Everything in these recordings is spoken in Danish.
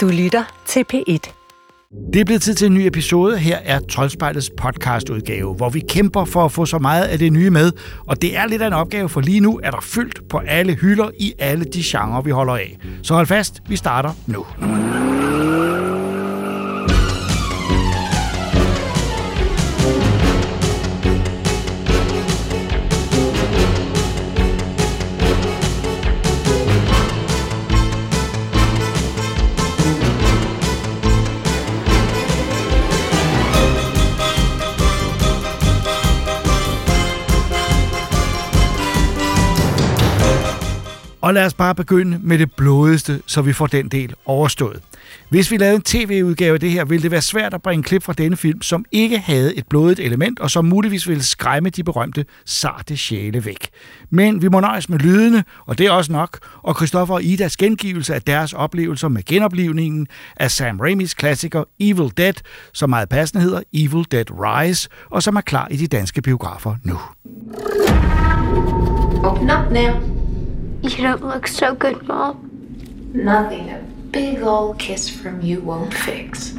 Du lytter til P1. Det er blevet tid til en ny episode. Her er Troldspejlets podcastudgave, hvor vi kæmper for at få så meget af det nye med. Og det er lidt af en opgave, for lige nu er der fyldt på alle hylder i alle de genrer, vi holder af. Så hold fast, vi starter nu. Og lad os bare begynde med det blodigste, så vi får den del overstået. Hvis vi lavede en tv-udgave af det her, ville det være svært at bringe klip fra denne film, som ikke havde et blodigt element, og som muligvis ville skræmme de berømte sarte sjæle væk. Men vi må nøjes med lydene, og det er også nok, og Christopher og Idas gengivelse af deres oplevelser med genoplivningen af Sam Raimis klassiker Evil Dead, som meget passende hedder Evil Dead Rise, og som er klar i de danske biografer nu. Open up now. You don't look so good, Mom. Nothing a big old kiss from you won't fix.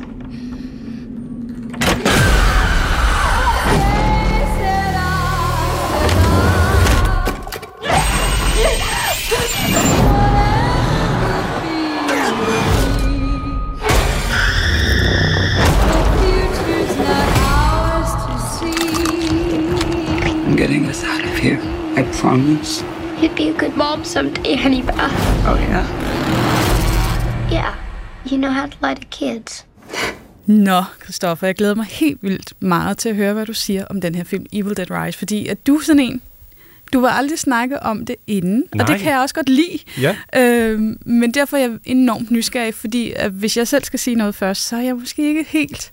I'm getting us out of here, I promise. You'd be a good mom someday, Hannibal. Oh, yeah? Yeah. You know how to lie to kids. Nå, Christoffer, jeg glæder mig helt vildt meget til at høre, hvad du siger om den her film Evil Dead Rise, fordi at du er sådan en, du var aldrig snakke om det inden, nej. Og det kan jeg også godt lide. Ja. Men derfor er jeg enormt nysgerrig, fordi hvis jeg selv skal sige noget først, så er jeg måske ikke helt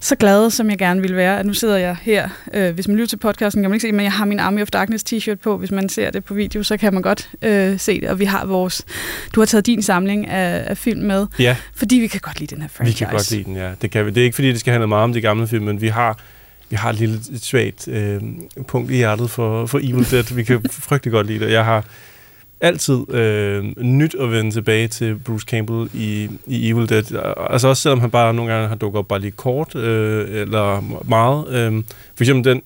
så glad, som jeg gerne ville være, at nu sidder jeg her. Hvis man lytter til podcasten, kan man ikke se, men jeg har min Army of Darkness t-shirt på. Hvis man ser det på video, så kan man godt se det. Og vi har vores... Du har taget din samling af film med, ja. Fordi vi kan godt lide den her franchise. Vi kan godt lide den, ja. Det kan vi. Det er ikke, fordi det skal handle meget om de gamle film, men vi har et lille svagt punkt i hjertet for Evil Dead. Vi kan frygtelig godt lide det. Jeg har altid nyt at vende tilbage til Bruce Campbell i Evil Dead. Altså også selvom han bare nogle gange har dukket op bare lige kort, eller meget. For eksempel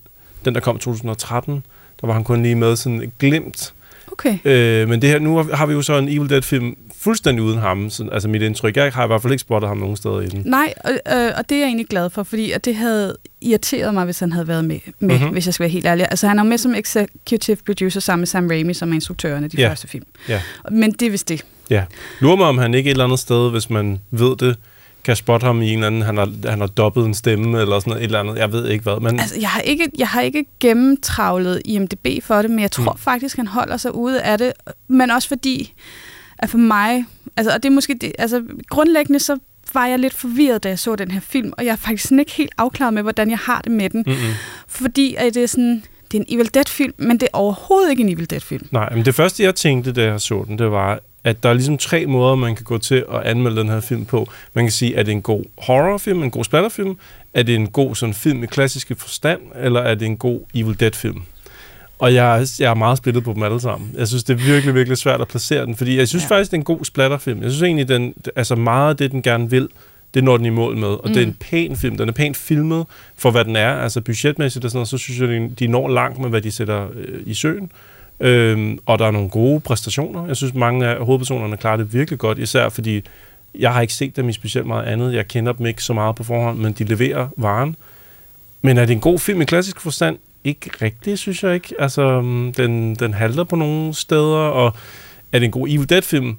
den, der kom i 2013, der var han kun lige med sådan glemt. Okay. Men det her, nu har vi jo så en Evil Dead-film fuldstændig uden ham. Så, altså mit indtryk, jeg har i hvert fald ikke spottet ham nogen steder i den. Nej, og det er jeg egentlig glad for, fordi at det havde irriteret mig, hvis han havde været med mm-hmm. Hvis jeg skal være helt ærlig. Altså han er med som executive producer sammen med Sam Raimi, som er instruktøren af de første film. Yeah. Men det er vist det. Yeah. Lurer mig, om han ikke et eller andet sted, hvis man ved det, kan spotte ham i en eller anden, han har dobbet en stemme, eller sådan noget, et eller andet, jeg ved ikke hvad. Men... Altså, jeg har ikke gennemtravlet IMDb for det, men jeg tror faktisk, han holder sig ude af det, men også fordi, at for mig, altså, og det er måske, det, altså, grundlæggende så var jeg lidt forvirret, da jeg så den her film, og jeg er faktisk ikke helt afklaret med, hvordan jeg har det med den, fordi at det er sådan, det er en Evil Dead-film, men det er overhovedet ikke en Evil Dead-film. Nej, men det første, jeg tænkte, da jeg så den, det var, at der er ligesom tre måder, man kan gå til at anmelde den her film på. Man kan sige, er det en god horrorfilm, en god splatterfilm? Er det en god sådan, film i klassiske forstand? Eller er det en god Evil Dead-film? Og jeg er meget splittet på dem alle sammen. Jeg synes, det er virkelig, virkelig svært at placere den, fordi jeg synes faktisk, det er en god splatterfilm. Jeg synes egentlig, den, altså meget af det, den gerne vil, det når den i mål med. Og det er en pæn film. Den er pænt filmet for, hvad den er. Altså budgetmæssigt og sådan noget, så synes jeg, de når langt med, hvad de sætter i søen. Og der er nogle gode præstationer. Jeg synes, mange af hovedpersonerne klarer det virkelig godt, især fordi jeg har ikke set dem i specielt meget andet. Jeg kender dem ikke så meget på forhånd, men de leverer varen. Men er det en god film i klassisk forstand? Ikke rigtigt, synes jeg ikke. Altså, den halter på nogle steder, og er det en god Evil Dead-film?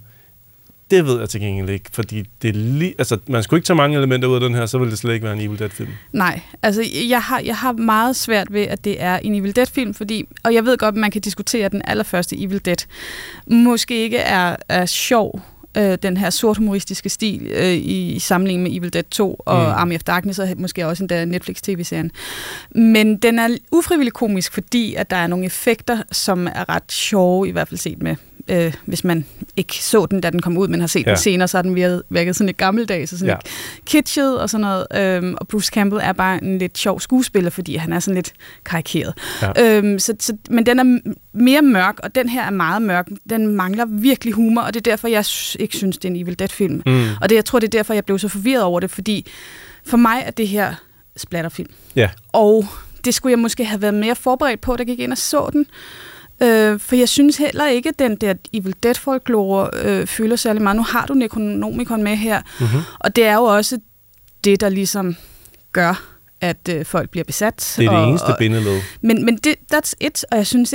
Det ved jeg til gengæld ikke, fordi det altså, man skulle ikke tage mange elementer ud af den her, så ville det slet ikke være en Evil Dead-film. Nej, altså jeg har meget svært ved, at det er en Evil Dead-film, fordi, og jeg ved godt, at man kan diskutere, at den allerførste Evil Dead måske ikke er sjov, den her sort-humoristiske stil i sammenligning med Evil Dead 2 og Army of Darkness, og måske også endda Netflix-tv-serien. Men den er ufrivillig komisk, fordi at der er nogle effekter, som er ret sjove, i hvert fald set med hvis man ikke så den, da den kom ud, men har set den senere, så har den virket sådan lidt gammeldags, og sådan lidt kitschet og sådan noget. Og Bruce Campbell er bare en lidt sjov skuespiller, fordi han er sådan lidt karikeret. Ja. Men den er mere mørk, og den her er meget mørk. Den mangler virkelig humor, og det er derfor, jeg ikke synes, det er en Evil Dead-film. Mm. Og jeg tror, det er derfor, jeg blev så forvirret over det, fordi for mig er det her splatterfilm. Yeah. Og det skulle jeg måske have været mere forberedt på, da jeg gik ind og så den. For jeg synes heller ikke, at den der Evil Dead-folklore fylder særlig meget. Nu har du Necronomicon med her, og det er jo også det, der ligesom gør, at folk bliver besat. Det er det eneste bindeled. Men det, that's it, og jeg synes,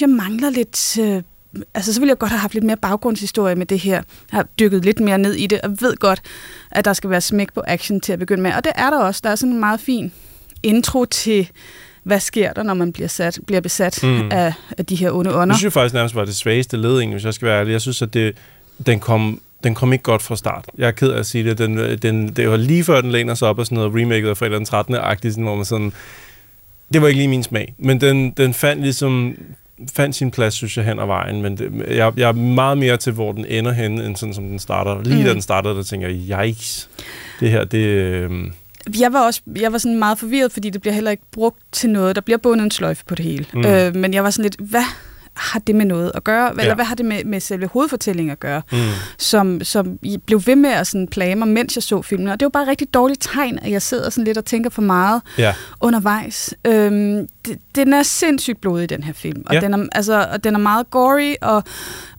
jeg mangler lidt... Altså, så ville jeg godt have haft lidt mere baggrundshistorie med det her. Jeg har dykket lidt mere ned i det, og ved godt, at der skal være smæk på action til at begynde med. Og det er der også. Der er sådan en meget fin intro til, hvad sker der, når man bliver besat af de her onde ånder. Jeg synes faktisk nærmest var det svageste leding, hvis jeg skal være ærlig. Jeg synes, at den kom ikke godt fra start. Jeg er ked af at sige det. Det var lige før, den læner sig op og sådan noget remaket af fredag den 13.-agtigt, hvor man sådan... Det var ikke lige min smag. Men den fandt ligesom... fandt sin plads, synes jeg, hen ad vejen, men jeg er meget mere til, hvor den ender henne, end sådan, som den starter. Lige da den startede, der tænker jeg, yikes, det her, det... Jeg var sådan meget forvirret, fordi det bliver heller ikke brugt til noget. Der bliver bundet en sløjfe på det hele. Men jeg var sådan lidt, hvad har det med noget at gøre? Eller hvad har det med selve hovedfortællingen at gøre? Som blev ved med at sådan plage mig, mens jeg så filmen. Og det var bare et rigtig dårligt tegn, at jeg sidder sådan lidt og tænker for meget undervejs. Den er sindssygt blodig, den her film. Og, den er meget gory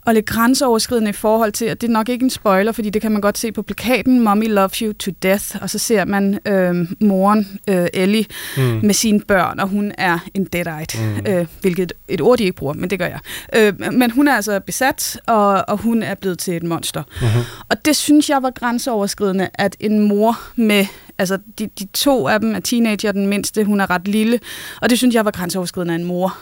og lidt grænseoverskridende i forhold til, at det er nok ikke en spoiler, fordi det kan man godt se på plakaten, Mommy Loves You to Death, og så ser man moren, Ellie, med sine børn, og hun er en dead-eyed, hvilket et ord, de ikke bruger, men det gør jeg. Men hun er altså besat, og hun er blevet til et monster. Og det synes jeg var grænseoverskridende, at en mor med... Altså, de to af dem er teenager, den mindste, hun er ret lille, og det synes jeg var grænseoverskridende, at en mor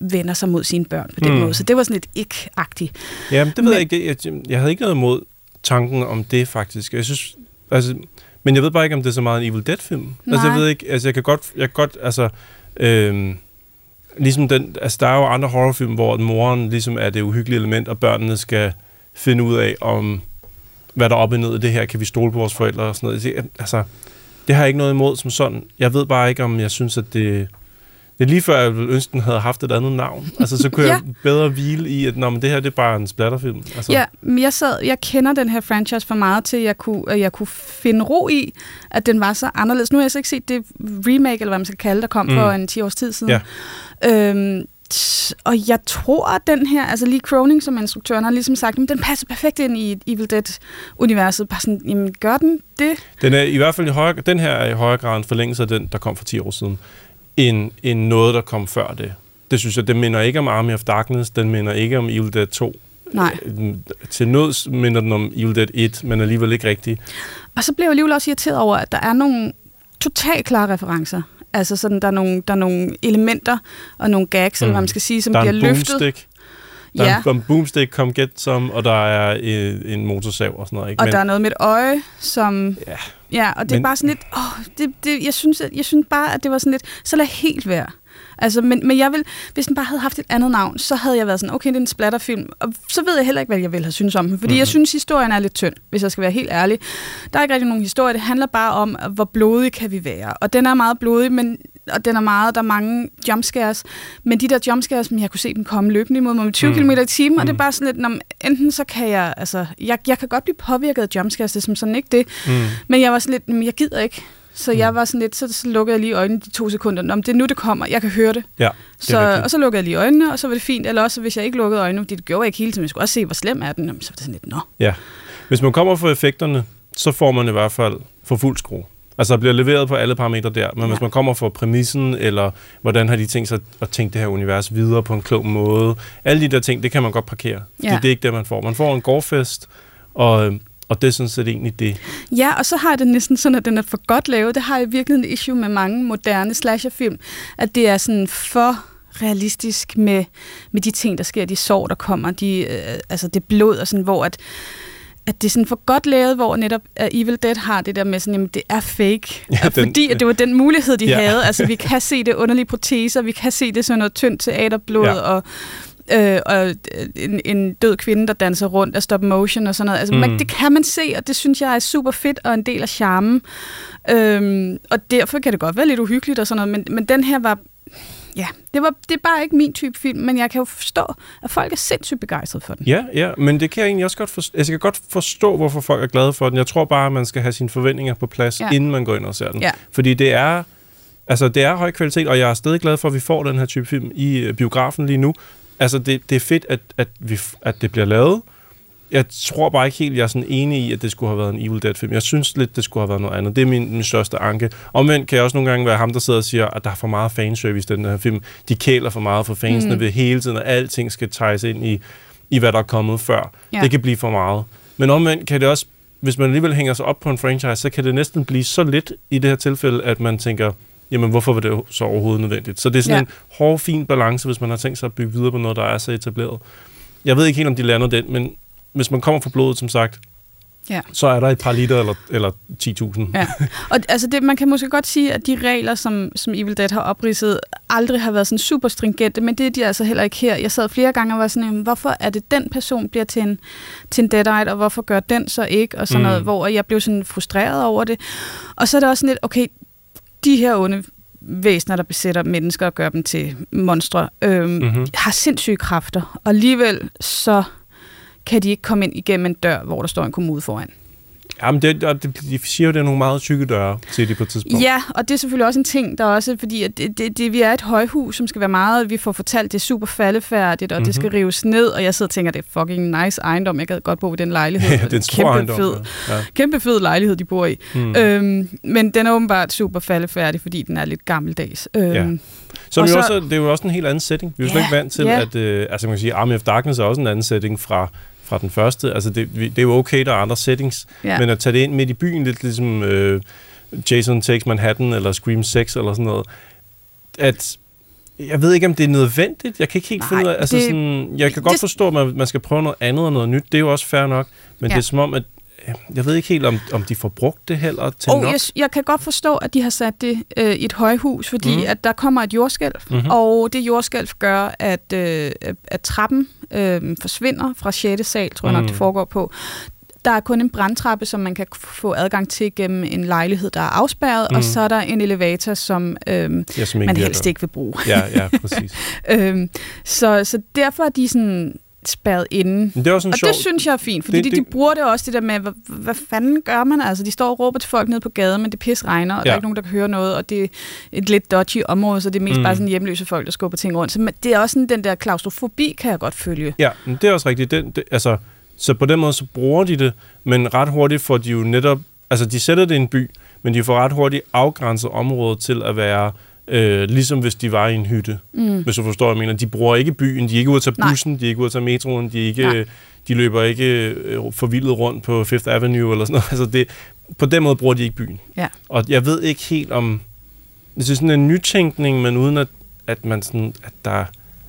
vender sig mod sine børn på den måde. Så det var sådan lidt ikke-agtigt. Ja, det ved jeg ikke. Jeg havde ikke noget imod tanken om det, faktisk. Jeg synes, altså, men jeg ved bare ikke, om det er så meget en Evil Dead-film. Altså, jeg ved ikke, altså, jeg kan godt, altså... ligesom den, altså, der er jo andre horrorfilm, hvor moren ligesom er det uhyggelige element, og børnene skal finde ud af, om... hvad der er op og ned i det her, kan vi stole på vores forældre og sådan noget. Altså, det har jeg ikke noget imod som sådan. Jeg ved bare ikke, om jeg synes, at det... Det er lige før, jeg ville ønske, den havde haft et andet navn. Altså, så kunne jeg bedre hvile i, at nå, men det her, det er bare en splatterfilm. Altså. Ja, men jeg kender den her franchise for meget til, at jeg kunne finde ro i, at den var så anderledes. Nu har jeg så ikke set det remake, eller hvad man skal kalde, der kom for en 10 års tid siden. Ja. Og jeg tror, at den her, altså Lee Croning, som instruktøren har ligesom sagt, den passer perfekt ind i Evil Dead-universet. Bare sådan, jamen gør den det? Den er i hvert fald den her er i højere grad en forlængelse af den, der kom for 10 år siden, end noget, der kom før det. Det synes jeg, den minder ikke om Army of Darkness, den minder ikke om Evil Dead 2. Nej. Til nøds minder den om Evil Dead 1, men alligevel ikke rigtigt. Og så blev jeg alligevel også irriteret over, at der er nogle totalt klare referencer. Altså sådan, der er nogle elementer og nogle gags, eller hvad man skal sige, som bliver løftet. Der er en boomstick, come get some, og der er en motorsav og sådan noget. Ikke? Og der er noget med et øje, som... Ja, og det er bare sådan lidt... Jeg synes bare, at det var sådan lidt... Så lad helt være. Altså, men jeg vil, hvis den bare havde haft et andet navn, så havde jeg været sådan, okay, det er en splatterfilm, og så ved jeg heller ikke, hvad jeg ville have synes om den, fordi jeg synes, historien er lidt tynd, hvis jeg skal være helt ærlig. Der er ikke rigtig nogen historie, det handler bare om, hvor blodig kan vi være, og den er meget blodig, der er mange jumpscares, men de der jumpscares, jeg kunne se dem komme løbende imod mig med 20 km i timen, og det er bare sådan lidt, enten så kan jeg, altså, jeg kan godt blive påvirket af jumpscares, det er som sådan ikke det, men jeg var sådan lidt, jeg gider ikke. Så jeg var sådan lidt, så lukkede jeg lige øjnene de 2 sekunder. Om det er nu, det kommer. Jeg kan høre det. Ja, og så lukkede jeg lige øjnene, og så var det fint. Eller også, hvis jeg ikke lukkede øjnene, det gjorde jeg ikke hele tiden. Jeg skulle også se, hvor slem er den. Så var det sådan lidt, nå. Ja. Hvis man kommer fra effekterne, så får man i hvert fald for fuld skrue. Altså, der bliver leveret på alle parametre der. Men hvis man kommer fra præmissen, eller hvordan har de tænkt sig at tænke det her univers videre på en klog måde. Alle de der ting, det kan man godt parkere. Fordi det er ikke det, man får. Man får en gårdfest, og det er sådan set egentlig det. Ja, og så har det næsten sådan, at den er for godt lavet. Det har jeg virkelig en issue med mange moderne slasherfilm, at det er sådan for realistisk med de ting, der sker, de sår, der kommer, altså det blod og sådan, hvor at det er sådan for godt lavet, hvor netop Evil Dead har det der med sådan, jamen det er fake. Ja, fordi at det var den mulighed, de havde. Altså vi kan se det underlige proteser, vi kan se det sådan noget tyndt teaterblod og og en død kvinde, der danser rundt af stop motion og sådan noget. Altså, man, det kan man se, og det synes jeg er super fedt og en del af charmen. Og derfor kan det godt være lidt uhyggeligt og sådan noget, men den her var... Ja, det er bare ikke min type film, men jeg kan jo forstå, at folk er sindssygt begejstrede for den. Ja, men det kan jeg egentlig også godt forstå. Altså, jeg kan godt forstå, hvorfor folk er glade for den. Jeg tror bare, at man skal have sine forventninger på plads, inden man går ind og ser den. Ja. Fordi det er høj kvalitet, og jeg er stadig glad for, at vi får den her type film i biografen lige nu. Altså, det er fedt, at det bliver lavet. Jeg tror bare ikke helt, jeg er sådan enig i, at det skulle have været en Evil Dead-film. Jeg synes lidt, det skulle have været noget andet. Det er min største anke. Omvendt kan jeg også nogle gange være ham, der sidder og siger, at der er for meget fanservice i den her film. De kæler for meget for fansene ved hele tiden, og alting skal ties ind i hvad der er kommet før. Ja. Det kan blive for meget. Men omvendt kan det også, hvis man alligevel hænger sig op på en franchise, så kan det næsten blive så lidt i det her tilfælde, at man tænker, jamen hvorfor var det så overhovedet nødvendigt? Så det er sådan en hård, fin balance, hvis man har tænkt sig at bygge videre på noget, der er så etableret. Jeg ved ikke helt, om de lander den, men hvis man kommer fra blodet, som sagt, så er der et par liter eller 10.000. Ja. Og altså det, man kan måske godt sige, at de regler, som Evil Dead har opridset, aldrig har været sådan super stringente, men det er de altså heller ikke her. Jeg sad flere gange og var sådan, hvorfor er det den person bliver til en deadite, og hvorfor gør den så ikke, og sådan noget, hvor jeg blev sådan frustreret over det. Og så er det også sådan lidt, okay, de her onde væsener, der besætter mennesker og gør dem til monstre, har sindssyge kræfter, og alligevel så kan de ikke komme ind igennem en dør, hvor der står en kommode foran. Jamen, de siger jo, det er nogle meget tykke døre, siger de på et tidspunkt. Ja, og det er selvfølgelig også en ting, der også, fordi at vi er et højhus, som skal være meget, vi får fortalt, det er super faldefærdigt, og det skal rives ned, og jeg sidder og tænker, det er fucking nice ejendom, jeg gad godt bo i den lejlighed. Ja, det er en stor ejendom. Kæmpe fed lejlighed, de bor i. Men den er åbenbart super faldefærdig, fordi den er lidt gammeldags. Så det er jo også en helt anden setting. Vi er jo slet ikke vant til, at altså man kan sige, Army of Darkness er også en anden setting fra den første. Altså det er jo okay, der er andre settings, men at tage det ind midt i byen, lidt ligesom Jason Takes Manhattan eller Scream 6 eller sådan noget, at jeg ved ikke, om det er nødvendigt. Jeg kan ikke helt finde ud af, altså sådan, jeg kan godt forstå, at man skal prøve noget andet og noget nyt. Det er jo også fair nok, men det er som om, at jeg ved ikke helt, om de får brugt det heller til nok. Jeg kan godt forstå, at de har sat det i et højhus, fordi at der kommer et jordskælv, og det jordskælv gør, at trappen forsvinder fra 6. sal, tror jeg nok, det foregår på. Der er kun en brandtrappe, som man kan få adgang til gennem en lejlighed, der er afspærret, og så er der en elevator, som man helst ikke vil bruge. Ja, præcis. Så derfor er de sådan spærret inde. Det synes jeg er fint, fordi de bruger det også, det der med, hvad fanden gør man? Altså, de står og råber til folk nede på gaden, men det pisregner, og der er ikke nogen, der kan høre noget, og det er et lidt dodgy område, så det er mest bare sådan hjemløse folk, der skubber ting rundt. Så det er også sådan, den der klaustrofobi, kan jeg godt følge. Ja, det er også rigtigt. Så på den måde, så bruger de det, men ret hurtigt får de jo netop, altså de sætter det i en by, men de får ret hurtigt afgrænset området til at være ligesom hvis de var i en hytte. Hvis du forstår, jeg mener, de bruger ikke byen, de er ikke ude at tage bussen, de er ikke ude at tage metroen, de løber ikke forvildet rundt på Fifth Avenue eller sådan noget. Altså på den måde bruger de ikke byen. Ja. Og jeg ved ikke helt om, det er sådan en nytænkning, men uden at man sådan, at der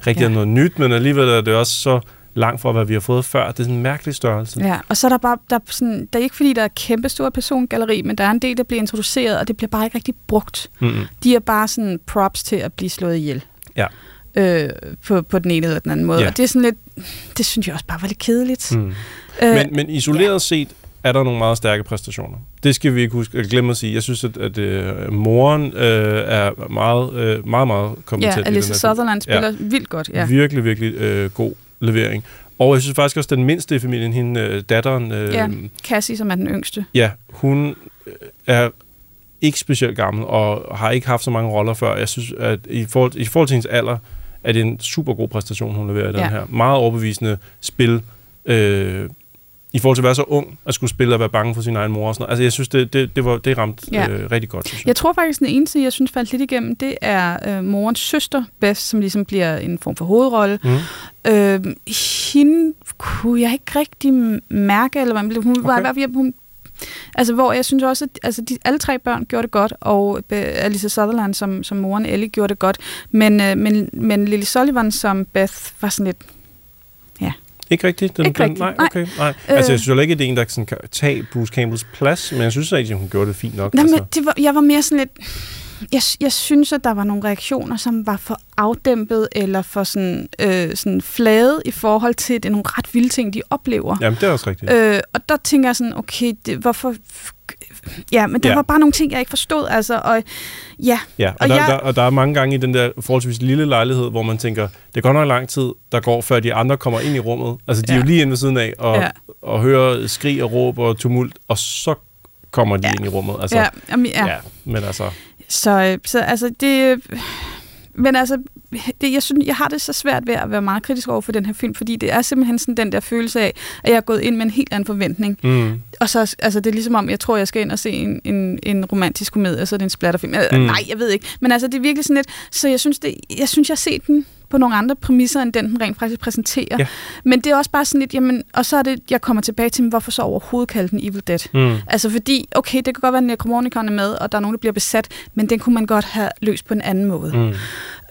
rigtig er noget nyt, men alligevel er det også så langt fra, hvad vi har fået før. Det er sådan en mærkelig størrelse. Ja, og så er der bare, der er ikke fordi, der er kæmpe store persongalleri, men der er en del, der bliver introduceret, og det bliver bare ikke rigtig brugt. De er bare sådan props til at blive slået ihjel. Ja. På den ene eller den anden måde. Ja. Og det er sådan lidt, det synes jeg også bare var lidt kedeligt. Men isoleret set, er der nogle meget stærke præstationer. Det skal vi ikke glemme at sige. Jeg synes, at moren er meget kompetent. Ja, Alyssa Sutherland spiller vildt godt. Ja. Virkelig, virkelig god levering. Og jeg synes faktisk også, den mindste i familien, hende, datteren... Cassie, som er den yngste. Ja, hun er ikke specielt gammel, og har ikke haft så mange roller før. Jeg synes, at i forhold til hendes alder, er det en super god præstation, hun leverer i den her. Meget overbevisende spil. I forhold til at være så ung, at skulle spille og være bange for sin egen mor og sådan noget. Altså, jeg synes, det ramte rigtig godt. Jeg tror faktisk, den eneste, jeg synes faldt lidt igennem, det er morens søster, Beth, som ligesom bliver en form for hovedrolle. Hende kunne jeg ikke rigtig mærke, eller hvad hun var i hvert fald, altså, hvor jeg synes også, at altså, alle tre børn gjorde det godt, og Alyssa Sutherland som moren Ellie gjorde det godt, men Lily Sullivan som Beth var sådan lidt... Ikke rigtigt? Nej. Altså, jeg synes jo ikke, at det er en, der sådan, kan tage Bruce Campbells plads, men jeg synes ikke, at hun gjorde det fint nok. Nej, altså. Jeg var mere sådan lidt... Jeg synes, at der var nogle reaktioner, som var for afdæmpet eller for sådan flade i forhold til, at det er nogle ret vilde ting, de oplever. Jamen, det er også rigtigt. Og der tænker jeg sådan, okay, hvorfor... Ja, men der var bare nogle ting, jeg ikke forstod, altså, og ja. Ja, og der er mange gange i den der forholdsvis lille lejlighed, hvor man tænker, det går nok lang tid, der går, før de andre kommer ind i rummet. Altså, de er jo lige inde ved siden af, og hører skrig og råb og tumult, og så kommer de ind i rummet. Altså, men altså... Så altså, det... Men altså, det, jeg synes, jeg har det så svært ved at være meget kritisk over for den her film, fordi det er simpelthen sådan den der følelse af, at jeg er gået ind med en helt anden forventning. Mm. Og så, altså, det er ligesom om, jeg tror, jeg skal ind og se en romantisk komedie, og så er det en splatterfilm. Nej, jeg ved ikke. Men altså, det er virkelig sådan lidt, så jeg synes, jeg har set den på nogle andre præmisser, end den rent faktisk præsenterer. Ja. Men det er også bare sådan lidt, jamen, og så er det, jeg kommer tilbage til, hvorfor så overhovedet kalde den Evil Dead? Mm. Altså fordi, okay, det kan godt være, at Necronomicon er med, og der er nogen, der bliver besat, men den kunne man godt have løst på en anden måde.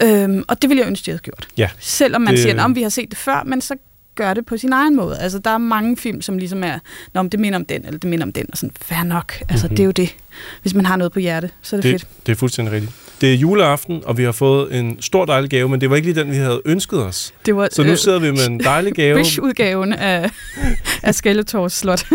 Mm. Og det ville jeg ønske, jeg havde gjort. Ja. Selvom man siger, om vi har set det før, men så gør det på sin egen måde. Altså, der er mange film, som ligesom er, nå, det minder om den, eller det minder om den, og sådan, fair nok. Altså, det er jo det. Hvis man har noget på hjerte, så er det fedt. Det er fuldstændig rigtigt. Det er juleaften, og vi har fået en stor dejlig gave, men det var ikke lige den, vi havde ønsket os. Det var, så nu sidder vi med en dejlig gave. Wish-udgaven af Skeletors slot.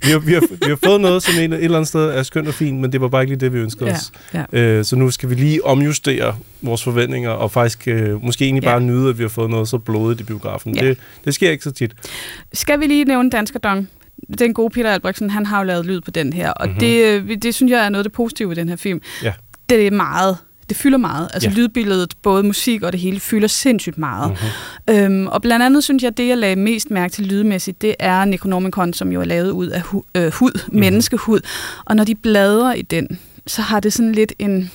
vi har fået noget, som et eller andet sted er skønt og fint, men det var bare ikke lige det, vi ønskede os. Ja. Så nu skal vi lige omjustere vores forventninger, og faktisk måske egentlig bare nyde, at vi har fået noget så blodigt i biografen. Ja. Det sker ikke så tit. Skal vi lige nævne Danskerdom? Den gode Peter Albrechtsen, han har jo lavet lyd på den her, og det synes jeg er noget af det positive i den her film. Ja. Det er meget, det fylder meget. Altså lydbilledet, både musik og det hele, fylder sindssygt meget. Og blandt andet synes jeg, det jeg lagde mest mærke til lydmæssigt, det er Necronomicon, som jo er lavet ud af hud, menneskehud. Og når de bladrer i den, så har det sådan lidt en...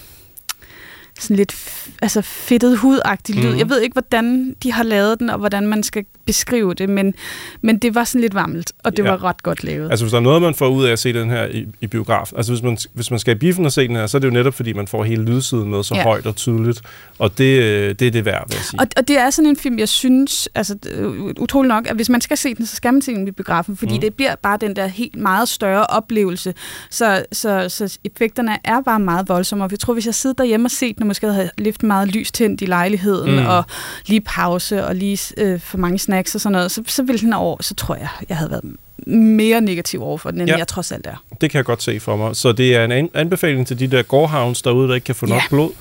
sådan lidt altså fedtet hudagtig lyd. Jeg ved ikke, hvordan de har lavet den, og hvordan man skal beskrive det, men det var sådan lidt varmt, og det var ret godt lavet. Altså, hvis der er noget, man får ud af at se den her i biograf, altså hvis man skal i biffen og se den her, så er det jo netop, fordi man får hele lydsiden med så højt og tydeligt, og det er det værd, vil jeg sige. Og det er sådan en film, jeg synes, altså utrolig nok, at hvis man skal se den, så skal man se den i biografen, fordi det bliver bare den der helt meget større oplevelse, så effekterne er bare meget voldsomme, og jeg tror, hvis jeg sidder derhjemme og ser den, måske havde lidt meget lys tændt i lejligheden, og lige pause, og lige for mange snacks og sådan noget, så ville den over, så tror jeg havde været mere negativ overfor den, end jeg trods alt er. Det kan jeg godt se for mig. Så det er en anbefaling til de der gårdhavns derude, der ikke kan få nok blod,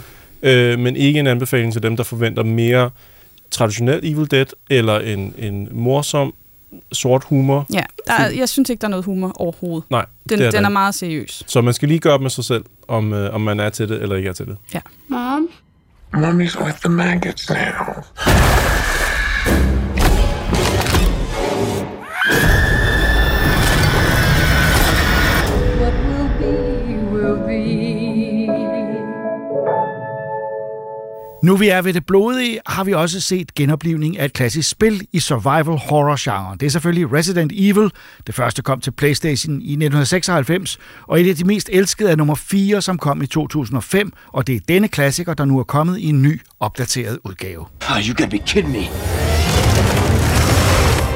men ikke en anbefaling til dem, der forventer mere traditionelt Evil Dead, eller en morsom sort humor. Ja, jeg synes ikke, der er noget humor overhovedet. Nej, den er meget seriøs. Så man skal lige gøre op med sig selv, om man er til det eller ikke er til det. Ja. Mom? Mommy's with the maggots now. What will be, will be. Nu vi er ved det blodige, har vi også set genoplivning af et klassisk spil i survival horror-genren. Det er selvfølgelig Resident Evil. Det første kom til PlayStation i 1996, og et af de mest elskede er nummer 4, som kom i 2005, og det er denne klassiker, der nu er kommet i en ny, opdateret udgave. Oh, you gotta be kidding me.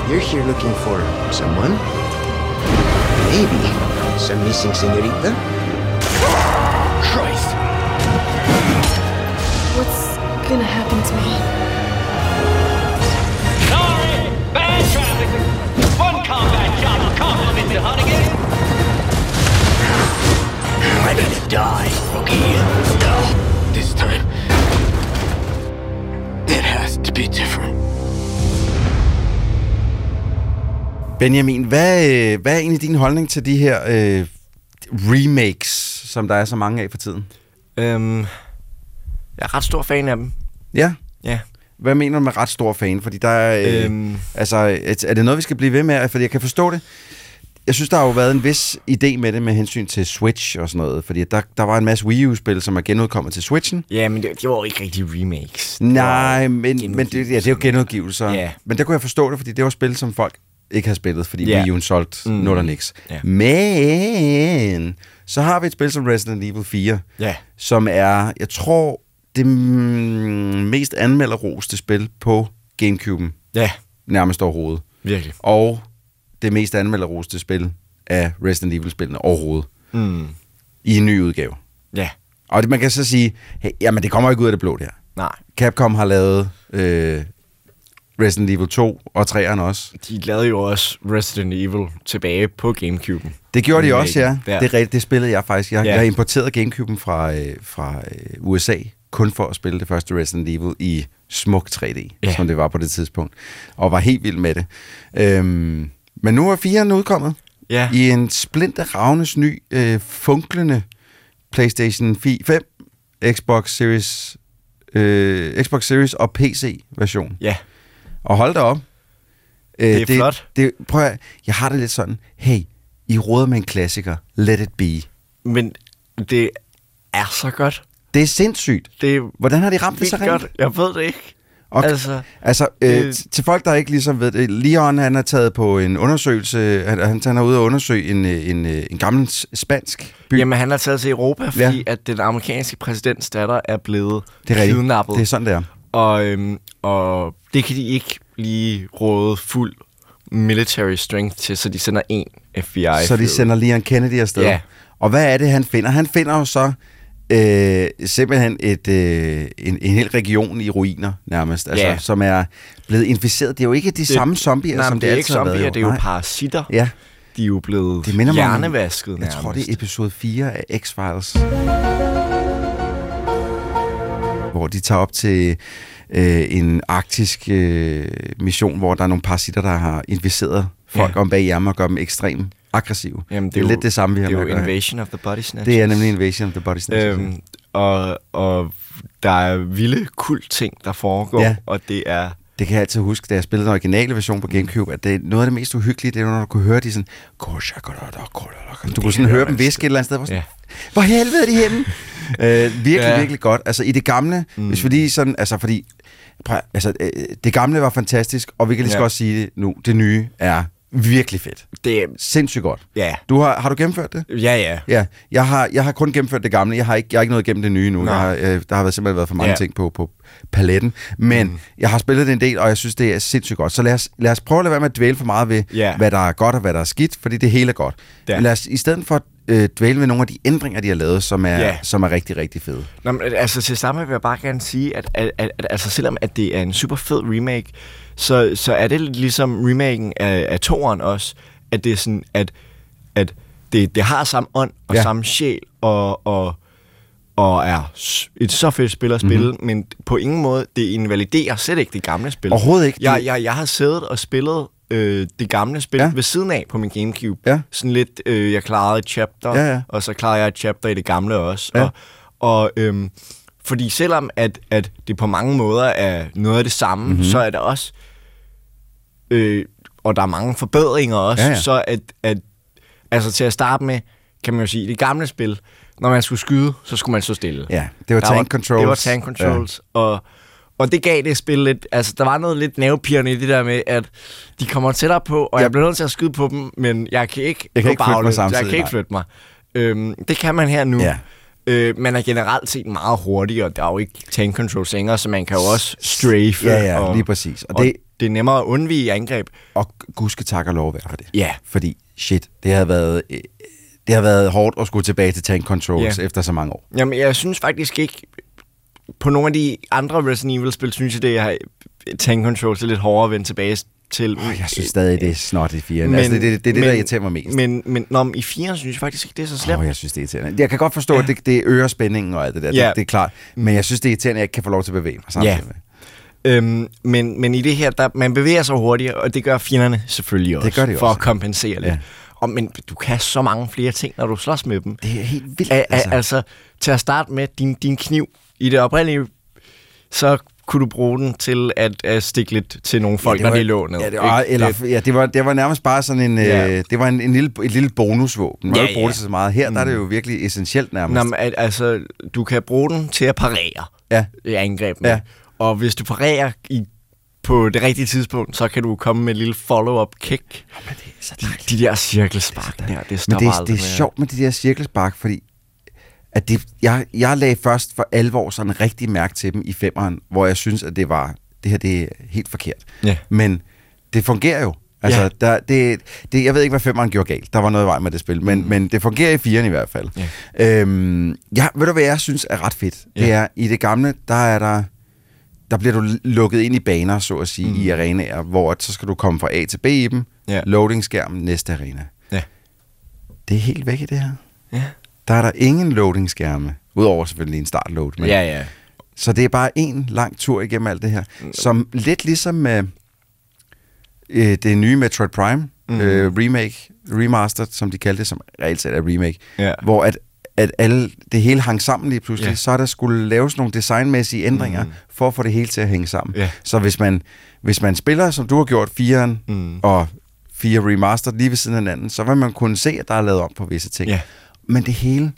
You're here looking for someone? Maybe some missing señorita? Christ! What's gonna happen to me? Sorry! Bad traffic! One combat job will compliment the Hunnigan! Ready to die, rookie? No. This time, it has to be different. Benjamin, hvad er egentlig din holdning til de her remakes, som der er så mange af for tiden? Jeg er ret stor fan af dem. Ja. Hvad mener du med ret stor fan? Fordi der er, altså, er det noget, vi skal blive ved med? Fordi jeg kan forstå det. Jeg synes, der har jo været en vis idé med det med hensyn til Switch og sådan noget. Fordi der var en masse Wii U-spil, som er genudkommet til Switchen. Ja, men det var jo ikke rigtig remakes. Nej, men det er jo genudgivelser. Yeah. Men der kunne jeg forstå det, fordi det var spil, som folk ikke har spillet, fordi Wii U'en solgte noget og niks. Yeah. Men så har vi et spil som Resident Evil 4, som er, jeg tror, det mest anmelderroste spil på GameCube'en. Ja. Nærmest overhovedet. Virkelig. Og det mest anmelderroste spil af Resident Evil-spillene overhovedet. I en ny udgave. Ja. Og man kan så sige, hey, jamen det kommer ikke ud af det blå der. Nej. Capcom har lavet Resident Evil 2 og 3'eren også. De lavede jo også Resident Evil tilbage på GameCube'en. Det gjorde de også, ja. Det er rigtigt, det spillede jeg faktisk. Jeg har importeret GameCube'en fra USA, kun for at spille det første Resident Evil i smuk 3D, som det var på det tidspunkt. Og var helt vild med det. Men nu er 4'eren udkommet. Ja. I en splinterravnes ny, funklende PlayStation 5, Xbox Series og PC-version. Ja. Og hold da op. Det er flot. Prøv at, jeg har det lidt sådan, hey, I roder med en klassiker, let it be. Men det er så godt. Det er sindssygt. Hvordan har de ramt det så rent? Godt. Jeg ved det ikke. Okay. Til folk, der ikke ligesom ved det, Leon, han er taget på en undersøgelse, han er ude og undersøge en gammel spansk by. Jamen, han er taget til Europa, fordi at den amerikanske præsidents datter er blevet kidnappet. Det er sådan, det er. Og det kan de ikke lige råde fuld military strength til, så de sender en FBI. Så de sender Leon Kennedy afsted. Ja. Og hvad er det, han finder? Han finder jo så simpelthen en hel region i ruiner nærmest, som er blevet inficeret. Det er jo ikke samme zombier, som det altid har været. Nej, det er ikke zombier, det er jo parasitter. Ja. De er jo blevet hjernevasket nærmest. Jeg tror, det er episode 4 af X-Files. Hvor de tager op til en arktisk mission, hvor der er nogle parasitter, der har inficeret folk om bag hjernen og gør dem ekstremt aggressive. Jamen, det er jo lidt det samme, vi har med. Det er jo Invasion of the Body Snatchers. Det er nemlig Invasion of the Body Snatchers. Og der er vilde kult ting, der foregår, og det er... Det kan jeg altid huske, da jeg spillede den originale version på GameCube, at det er noget af det mest uhyggelige, det er, når du kunne høre de sådan... Du kunne sådan høre dem hviske et eller andet sted. Sådan, hvor helvede er de hjemme? Virkelig godt. Altså i det gamle, hvis vi lige sådan... Altså fordi... det gamle var fantastisk, og vi kan lige så godt sige det nu. Det nye er... Virkelig fedt. Det er sindssygt godt. Ja. Har du gennemført det? Ja. Jeg har kun gennemført det gamle. Jeg har ikke noget gennem det nye nu. Der har simpelthen været for mange ting på paletten. Men jeg har spillet det en del, og jeg synes, det er sindssygt godt. Så lad os prøve at lade være med at dvæle for meget ved, hvad der er godt og hvad der er skidt, fordi det hele er godt. Ja. Lad os i stedet for dvæle ved nogle af de ændringer, de har lavet, som er rigtig, rigtig fede. Nå, men, altså til sammen vil jeg bare gerne sige, at altså, selvom at det er en super fed remake, så er det ligesom remaken af toeren også, at det er sådan, at det har samme ånd og samme sjæl, og er et så fedt spil at spille, men på ingen måde, det invaliderer slet ikke det gamle spil. Overhovedet ikke. Jeg har siddet og spillet det gamle spil ved siden af på min GameCube. Ja. Sådan lidt, jeg klarede et chapter, og så klarede jeg et chapter i det gamle også. Ja. Og fordi selvom at det på mange måder er noget af det samme, så er der også, og der er mange forbedringer også, så at altså til at starte med, kan man jo sige, det gamle spil, når man skulle skyde, så skulle man stå stille. Ja, det var tank controls. Det var tank controls, og det gav det spil lidt, altså der var noget lidt nervepirrende i det der med, at de kommer tættere på, og jeg bliver nødt til at skyde på dem, men jeg kan ikke flytte mig. Det kan man her nu. Ja. Man er generelt set meget hurtigere, og der er jo ikke tank controls længere, så man kan jo også strafe. Ja, lige præcis. Og det er nemmere at undvige angreb. Og Gud skal takke og lov være for det. Ja. Fordi shit, det har været hårdt at skulle tilbage til tank controls efter så mange år. Jamen, jeg synes faktisk ikke... På nogle af de andre Resident Evil-spil, synes jeg, det er tank controls er lidt hårdere at vende tilbage til... jeg synes stadig, det er snot i 4'eren. Det er det, der irriterer mig mest. Men i 4'eren synes jeg faktisk ikke, det er så slemt. Jeg synes, det er irriterende. Jeg kan godt forstå, at det øger spændingen og alt det der. Det er klart. Men jeg synes, det er irriterende, at jeg ikke kan få lov til at bevæge mig samtidig med. Men i det her, man bevæger sig hurtigere, og det gør fjenderne selvfølgelig også. Det gør de også. For at kompensere lidt. Men du kan så mange flere ting, når du slås med dem. Det er helt vildt. Altså til at starte med din kniv. I det oprindelige, så kunne du bruge den til at stikke lidt til nogle folk, når de lå ned. Det var nærmest bare sådan en... det var et lille bonusvåben. Man ikke bruge det så meget. Her der er det jo virkelig essentielt nærmest. Altså, du kan bruge den til at parere angreb med. Ja. Og hvis du parerer på det rigtige tidspunkt, så kan du komme med et lille follow-up kick. Men det er så de der cirkelspark der, det stopper aldrig. Men det er sjovt med de der cirkelspark, fordi... At jeg lagde først for alvor sådan rigtig mærke til dem i 5'eren, hvor jeg synes, at det her det er helt forkert. Yeah. Men det fungerer jo. Altså, ja. Jeg ved ikke, hvad femmeren gjorde galt. Der var noget vej med det spil, men det fungerer i firen i hvert fald. Ja. Ved du, hvad jeg synes er ret fedt? Ja. Det er, i det gamle, der bliver du lukket ind i baner, så at sige, i arenaer, hvor så skal du komme fra A til B i dem, loading-skærmen, næste arena. Ja. Det er helt væk i det her. Ja. Der er der ingen loading-skærme, udover selvfølgelig en startload. Men ja. Så det er bare en lang tur igennem alt det her, som lidt ligesom med det nye Metroid Prime remastered, som de kaldte det, som reelt set er remake, hvor at alle, det hele hang sammen lige pludselig, så er der skulle laves nogle designmæssige ændringer, for at få det hele til at hænge sammen. Yeah. Så hvis man spiller, som du har gjort, 4'eren og 4 remastered lige ved siden af hinanden, så vil man kunne se, at der er lavet om på visse ting. Yeah. Men det hele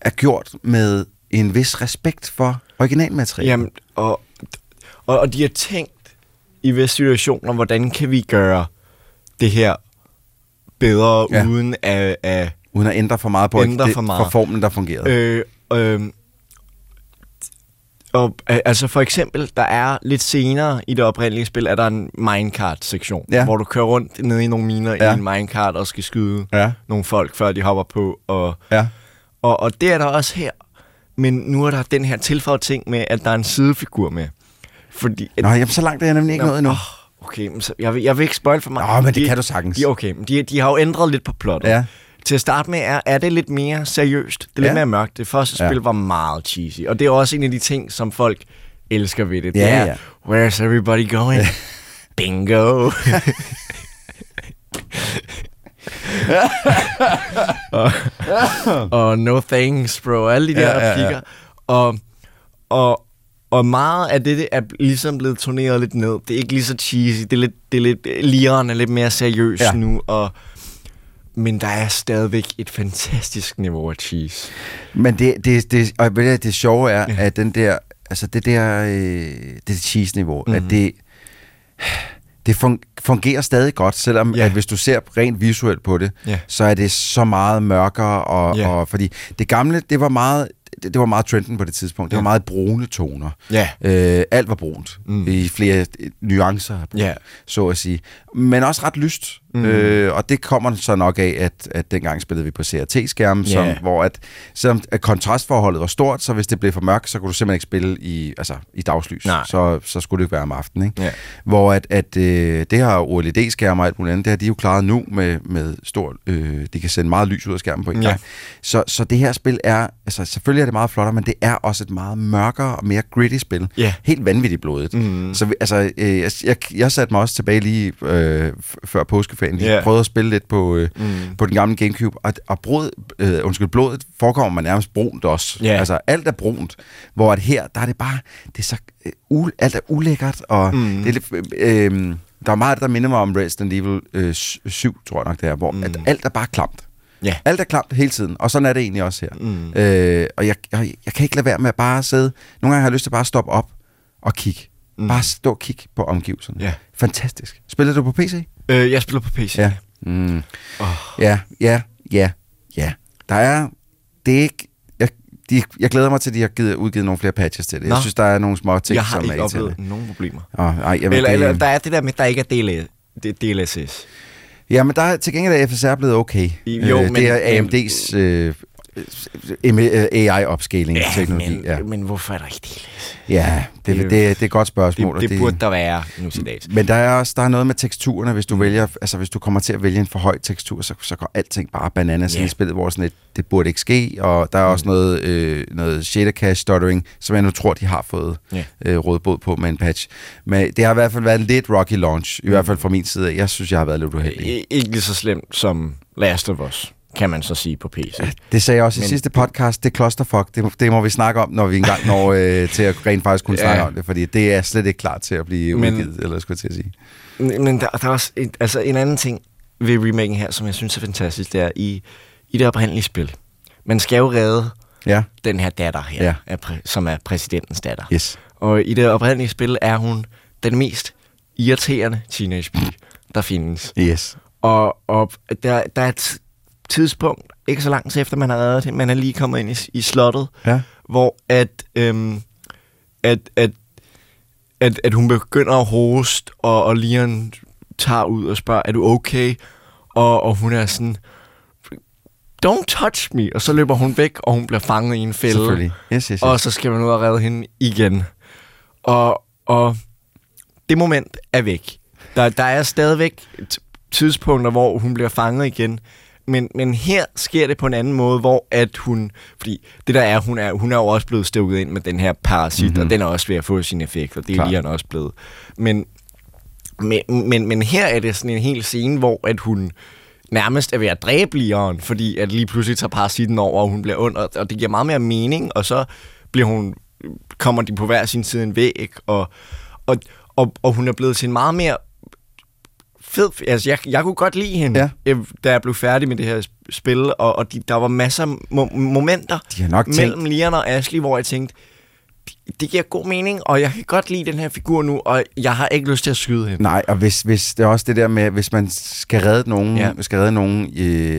er gjort med en vis respekt for originalmateriale. Jamen, og de har tænkt i visse situationer, hvordan kan vi gøre det her bedre, uden at ændre for meget på for formen, der fungerede. Altså for eksempel, der er lidt senere i det oprindelige spil, er der en minecart-sektion, hvor du kører rundt nede i nogle miner i en minecart og skal skyde nogle folk, før de hopper på. Og det er der også her. Men nu er der den her tilføjet ting med, at der er en sidefigur med. Fordi så langt er jeg nemlig ikke nået endnu. Okay, men så, jeg vil ikke spoil for meget. Men det kan du sagtens. De har jo ændret lidt på plottet. Ja. Til at starte med er det lidt mere seriøst. Det er lidt mere mørkt. Det første spil var meget cheesy. Og det er også en af de ting, som folk elsker ved det. Det er, where's everybody going? Bingo! og no thanks, bro. Alle de der replikker. Og meget af det er ligesom blevet turneret lidt ned. Det er ikke lige så cheesy. Det er lidt lirende, lidt mere seriøst nu. Men der er stadigvæk et fantastisk niveau af cheese. Men det sjove er, at den der, altså det der det cheese-niveau, at det fungerer stadig godt, selvom at hvis du ser rent visuelt på det, så er det så meget mørkere, og fordi det gamle, det var meget trenden på det tidspunkt. Det var meget brune toner. Alt var brunt. I flere nuancer, så at sige. Men også ret lyst. Og det kommer så nok af, at dengang spillede vi på CRT-skærmen, hvor kontrastforholdet var stort, så hvis det blev for mørkt, så kunne du simpelthen ikke spille i dagslys. Så skulle det ikke være om aftenen. Ikke? Hvor det her OLED-skærmer og alt muligt andet, det har de jo klaret nu med stor... de kan sende meget lys ud af skærmen på en gang. Så det her spil er... Altså, selvfølgelig er det meget flottere, men det er også et meget mørkere og mere gritty spil. Helt vanvittigt blodet. Så jeg satte mig også tilbage lige før påskeferien. Jeg prøvede at spille lidt på den gamle GameCube, og blodet forekommer man nærmest brunt også. Altså, alt er brunt. Hvor at her, der er det bare... Det er så, alt er ulækkert, og det er lidt... der er meget, der minder mig om Resident Evil 7, tror jeg nok det er, hvor alt er bare klamt. Yeah. Alt er klamt hele tiden, og sådan er det egentlig også her. Og jeg kan ikke lade være med at bare sidde. Nogle gange har jeg lyst til bare at stoppe op og kigge. Bare stå og kigge på omgivelserne. Yeah. Fantastisk. Spiller du på PC? Jeg spiller på PC. Ja. Ja. Der er... Det er ikke... Jeg glæder mig til, at de har udgivet nogle flere patches til det. Nå. Jeg synes, der er nogle små ting, som er... Jeg har ikke oplevet nogen problemer. Eller der er det der med, at der ikke er DLSS. Ja, men der til gengæld er FSR blevet okay. Jo, men det er AMD's AI-opscaling-teknologi. Men hvorfor er der ikke DLSS? Ja, det er et godt spørgsmål. Det burde der være nu til dags. Men der er også noget med teksturerne. Hvis du kommer til at vælge en for høj tekstur, så går alting bare bananas i spillet, hvor sådan et, det burde ikke ske. Og der er også noget shader cache stuttering, som jeg nu tror, de har fået rådbod på med en patch. Men det har i hvert fald været lidt rocky launch, i hvert fald fra min side. Jeg synes, jeg har været lidt uheldig. Ikke lige så slemt som Last of Us, kan man så sige på PC. Ja, det sagde jeg også i sidste podcast, det er clusterfuck. Det må vi snakke om, når vi engang når til at rent faktisk kunne snakke om det, fordi det er slet ikke klar til at blive udgivet, eller skulle jeg til at sige. Men der er også en anden ting ved remaking her, som jeg synes er fantastisk, det er i det oprindelige spil. Man skal jo redde den her datter her, som er præsidentens datter. Yes. Og i det oprindelige spil er hun den mest irriterende teenagepige, der findes. Yes. Og der er et tidspunkt, ikke så langt efter man har reddet det, man er lige kommet ind i slottet, hvor at hun begynder at hoste og Leon tager ud og spørger, er du okay? Og hun er sådan, don't touch me. Og så løber hun væk, og hun bliver fanget i en fælde. Selvfølgelig. Yes, yes, yes. Og så skal man ud og redde hende igen. Og det moment er væk. Der er stadigvæk tidspunkter, hvor hun bliver fanget igen. Men her sker det på en anden måde, hvor at hun... Fordi det der er, hun er jo også blevet stukket ind med den her parasit, og den er også ved at få sin effekt, og det er Leon også blevet. Men her er det sådan en hel scene, hvor at hun nærmest er ved at dræbe Leon, fordi at lige pludselig tager parasitten over, og hun bliver ond, og det giver meget mere mening, og så bliver hun, kommer de på hver sin side en væg, og hun er blevet til en meget mere fed... Altså, jeg kunne godt lide hende, da jeg blev færdig med det her spil, og der var masser af momenter mellem Leon og Ashley, hvor jeg tænkte, det giver god mening, og jeg kan godt lide den her figur nu, og jeg har ikke lyst til at skyde hende. Nej, og hvis det er også det der med, hvis man skal redde nogen,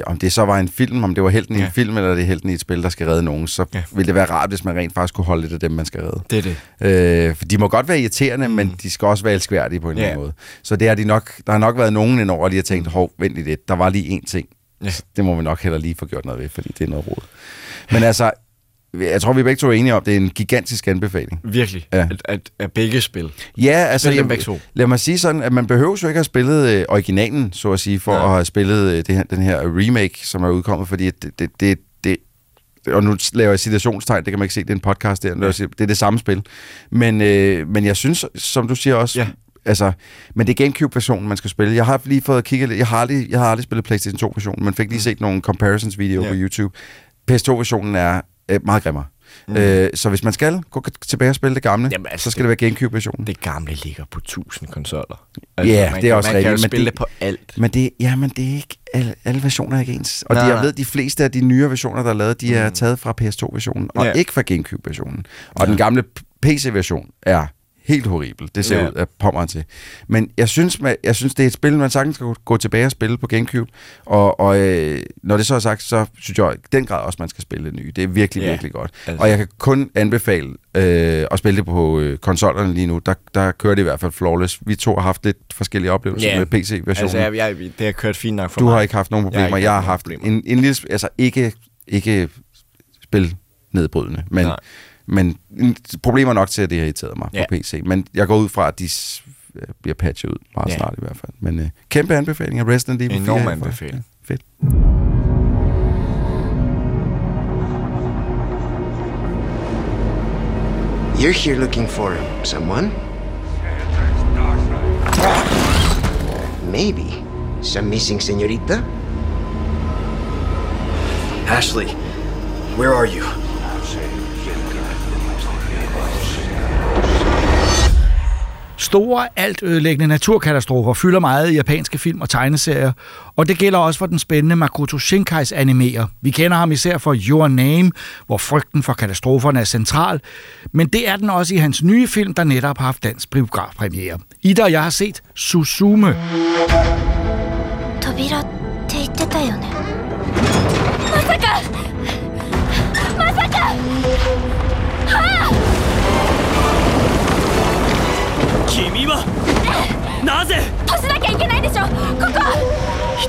om det så var en film, om det var helten i en film, eller det er helten i et spil, der skal redde nogen, så ville det være rart, hvis man rent faktisk kunne holde lidt af dem, man skal redde. Det er det. For de må godt være irriterende, men de skal også være elskværdige på en eller anden måde. Så det er de nok, der har nok været nogen indover, og de har tænkt, hov, vent lidt, der var lige én ting. Ja. Det må vi nok heller lige få gjort noget ved, fordi det er noget rod. Men altså... Jeg tror, vi begge to er enige om, det er en gigantisk anbefaling. Virkelig? Ja. At begge spil? Ja, altså... Lad mig sige sådan, at man behøver jo ikke at have spillet originalen, så at sige, for at have spillet den her remake, som er udkommet, fordi det... Og nu laver jeg citationstegn, det kan man ikke se, det er en podcast der. Det er det samme spil. Men jeg synes, som du siger også... Ja. Altså, men det er GameCube-versionen, man skal spille. Jeg har lige fået kigget lidt... Jeg har aldrig spillet PlayStation 2-versionen, men fik lige set nogle comparisons-videoer på YouTube. PS2-versionen er... meget grimmere. Så hvis man skal gå tilbage og spille det gamle, jamen, altså, så skal det være GameCube-versionen. Det gamle ligger på 1000 konsoller. Altså, det er også rigtigt. Man kan spille det på alt. Men det er ikke... Alle versioner er ikke ens. Og jeg ved, de fleste af de nyere versioner, der er lavet, de er taget fra PS2-versionen, og ikke fra GameCube-versionen. Og den gamle PC-version er helt horribel. Det ser ud af pommeren til. Men jeg synes, det er et spil, man sagtens kan gå tilbage og spille på GameCube. Og når det så er sagt, så synes jeg i den grad også, man skal spille det nye. Det er virkelig, virkelig godt. Altså. Og jeg kan kun anbefale at spille det på konsollerne lige nu. Der kører det i hvert fald flawless. Vi to har haft lidt forskellige oplevelser med PC-versionen. Altså, det har kørt fint nok for mig. Du har ikke haft nogen problemer. Jeg har haft en lille... Altså, ikke spil nedbrydende, men... Nej. Men problemer nok til, at det har irriteret mig på PC. Men jeg går ud fra, at de bliver patchet ud meget snart i hvert fald. Men kæmpe anbefaling af Resident Evil 4. Enorm anbefaling. Ja, fedt. You're here looking for someone? Maybe. Some missing señorita? Ashley, where are you? Store, altødelæggende naturkatastrofer fylder meget i japanske film og tegneserier, og det gælder også for den spændende Makoto Shinkais animerer. Vi kender ham især for Your Name, hvor frygten for katastroferne er central, men det er den også i hans nye film, der netop har haft dansk biografpremiere. Ida og jeg har set Suzume.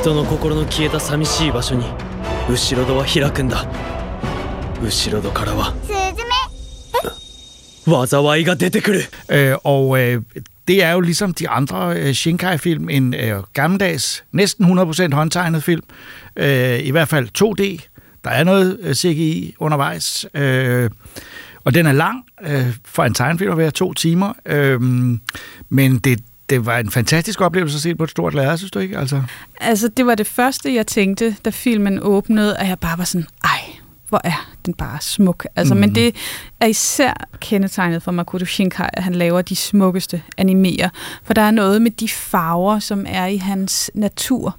Det er jo ligesom de andre Shinkai-film, en gammeldags, næsten 100% håndtegnet film, i hvert fald 2D. Der er noget CGI undervejs, og den er lang, for en tegnefilm at være 2 timer, men det var en fantastisk oplevelse at se på et stort lærred, synes du ikke? Altså, det var det første, jeg tænkte, da filmen åbnede, og jeg bare var sådan, ej, hvor er den bare smuk. Altså, men det er især kendetegnet for Makoto Shinkai, at han laver de smukkeste animerer, for der er noget med de farver, som er i hans natur.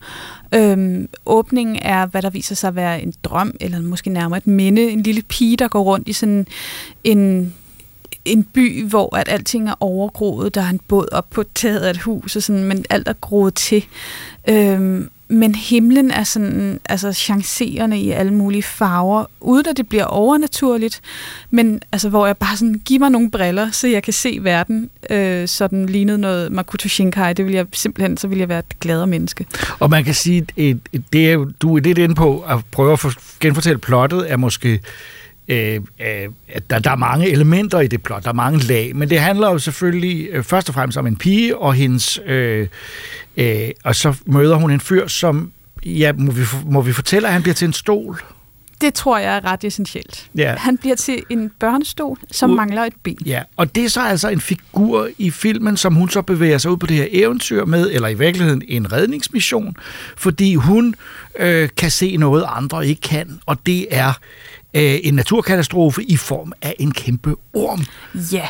Åbningen er, hvad der viser sig at være en drøm, eller måske nærmere et minde. En lille pige, der går rundt i sådan en by, hvor at alting er overgroet. Der er en båd op på taget af et hus, og sådan, men alt er groet til. Men himlen er sådan, altså chancerende i alle mulige farver, uden at det bliver overnaturligt, men altså, hvor jeg bare sådan, giver mig nogle briller, så jeg kan se verden, sådan lignede noget Makoto Shinkai. Det vil jeg simpelthen, så vil jeg være et gladere menneske. Og man kan sige, det er, du er lidt inde på at prøve at genfortælle plottet, er måske der er mange elementer i det plot, der er mange lag, men det handler jo selvfølgelig først og fremmest om en pige og hendes og så møder hun en fyr, som ja, må vi fortælle, at han bliver til en stol? Det tror jeg er ret essentielt. Ja. Han bliver til en børnestol, som mangler et ben. Ja, og det er så altså en figur i filmen, som hun så bevæger sig ud på det her eventyr med, eller i virkeligheden en redningsmission, fordi hun kan se noget, andre ikke kan, og det er en naturkatastrofe i form af en kæmpe orm, yeah,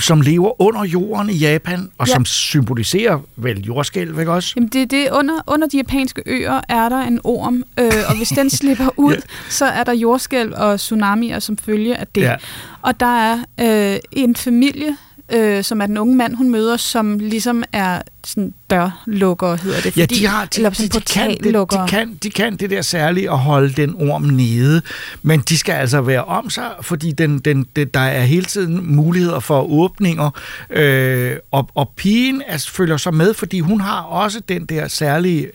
som lever under jorden i Japan, og yeah, som symboliserer vel jordskælv, ikke også? Jamen det under de japanske øer er der en orm, og hvis den slipper ud, yeah, så er der jordskælv og tsunamier som følge af det. Yeah. Og der er en familie, som er den unge mand, hun møder, som ligesom er sådan dørlukker, hedder det. Fordi, ja, de kan det der særligt at holde den orm nede, men de skal altså være om sig, fordi der er hele tiden muligheder for åbninger, og pigen følger så med, fordi hun har også den der særlige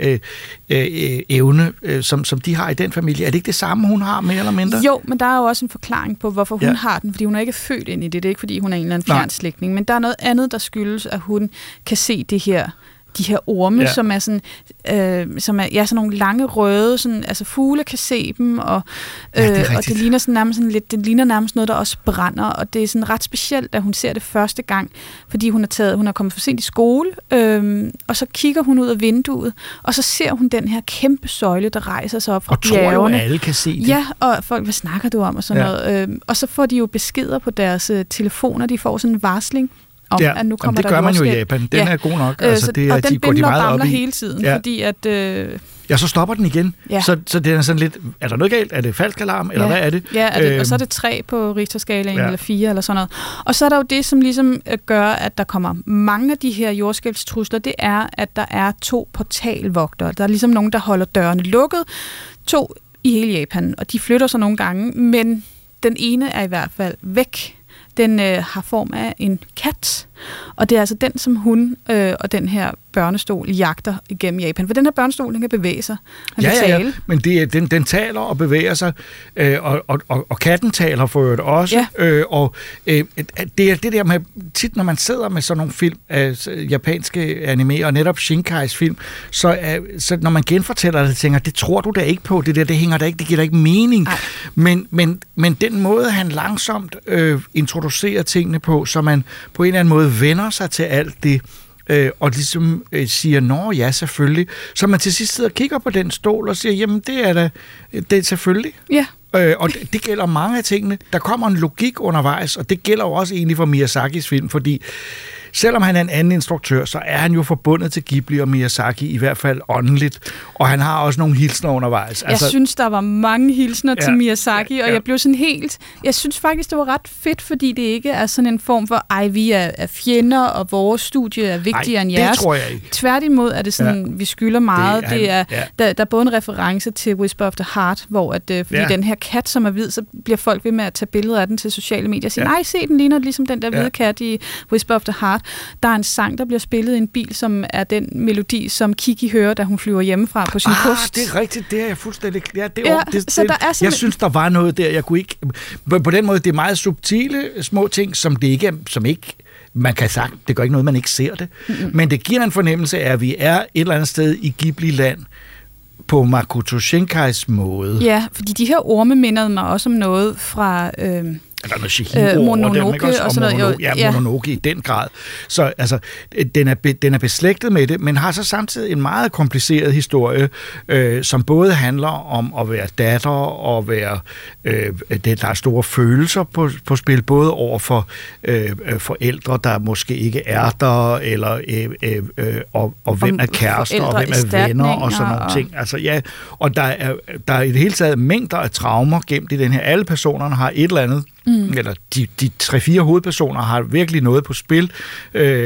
evne, som de har i den familie. Er det ikke det samme, hun har, mere eller mindre? Jo, men der er jo også en forklaring på, hvorfor hun har den, fordi hun er ikke født ind i det. Det er ikke, fordi hun er en eller anden fjernslægtning, men der er noget andet, der skyldes, at hun kan se de her orme, ja, som er sådan, sådan nogle lange røde, sådan, altså fugle kan se dem, og, det og det ligner sådan nærmest sådan lidt, det ligner nærmest noget, der også brænder, og det er sådan ret specielt, at hun ser det første gang, fordi hun er kommet for sent i skole, og så kigger hun ud af vinduet, og så ser hun den her kæmpe søjle, der rejser sig op fra bjergene. Og tror jo, at alle kan se det. Ja, og folk, hvad snakker du om, og sådan noget. Og så får de jo beskeder på deres telefoner, de får sådan en varsling, om, ja, at nu kommer det der gør man jo i Japan. Den er god nok. Altså, så, det, og den bimler og bamler hele tiden, fordi at... Ja, så stopper den igen. Ja. Så det er sådan lidt, er der noget galt? Er det falsk alarm? Eller hvad er det? Ja, er det, og så er det 3 på Richterskalaen, eller 4, eller sådan noget. Og så er der jo det, som ligesom gør, at der kommer mange af de her jordskælvstrusler, det er, at der er 2 portalvogtere. Der er ligesom nogen, der holder dørene lukket. 2 i hele Japan, og de flytter sig nogle gange, men den ene er i hvert fald væk. Den har form af en kat, og det er altså den, som hun og den her børnestol jagter igennem Japan. For den her børnestol, den kan bevæge sig. Den kan tale. Men den taler og bevæger sig, og katten taler for øvrigt også. Ja. Det er det der med, tit når man sidder med sådan nogle film, japanske anime, og netop Shinkais film, så når man genfortæller det, tænker, det tror du da ikke på, det der, det hænger da ikke, det giver da ikke mening. Men den måde, han langsomt introducerer tingene på, så man på en eller anden måde vender sig til alt det, og ligesom siger, nå ja, selvfølgelig. Så man til sidst sidder og kigger på den stol og siger, jamen det er da, det er selvfølgelig. Ja. Og det gælder mange af tingene. Der kommer en logik undervejs, og det gælder jo også egentlig for Miyazakis film, fordi selvom han er en anden instruktør, så er han jo forbundet til Ghibli og Miyazaki, i hvert fald åndeligt, og han har også nogle hilsner undervejs. Altså, jeg synes, der var mange hilsner til Miyazaki, og jeg blev sådan helt... Jeg synes faktisk, det var ret fedt, fordi det ikke er sådan en form for, vi er fjender, og vores studie er vigtigere end jeres. Det tror jeg ikke. Tværtimod er det sådan, vi skylder meget. Der er både en reference til Whisper of the Heart, hvor at, fordi den her kat, som er hvid, så bliver folk ved med at tage billeder af den til sociale medier og sige, nej, se, den ligner ligesom den der hvide kat i Whisper of the Heart. Der er en sang, der bliver spillet i en bil, som er den melodi, som Kiki hører, da hun flyver hjemmefra på sin post. Det er rigtigt, det er jeg fuldstændig... Ja, det er jeg synes, der var noget der, jeg kunne ikke... På den måde, det er meget subtile små ting, som ikke man kan sagt, det gør ikke noget, man ikke ser det. Mm-hmm. Men det giver en fornemmelse af, at vi er et eller andet sted i Ghibli-land, på Makoto Shinkais måde. Ja, fordi de her orme mindede mig også om noget fra... Mononoke og sådan noget. Mononoke i den grad. Så altså, den er beslægtet med det, men har så samtidig en meget kompliceret historie, som både handler om at være datter og være... der er store følelser på spil, både over for forældre, der måske ikke er der, eller og hvem er kærester, og hvem er venner, og sådan nogle ting. Altså, ja, og der er i det hele taget mængder af traumer gemt i den her. Alle personerne har et eller andet eller de 3-4 hovedpersoner har virkelig noget på spil,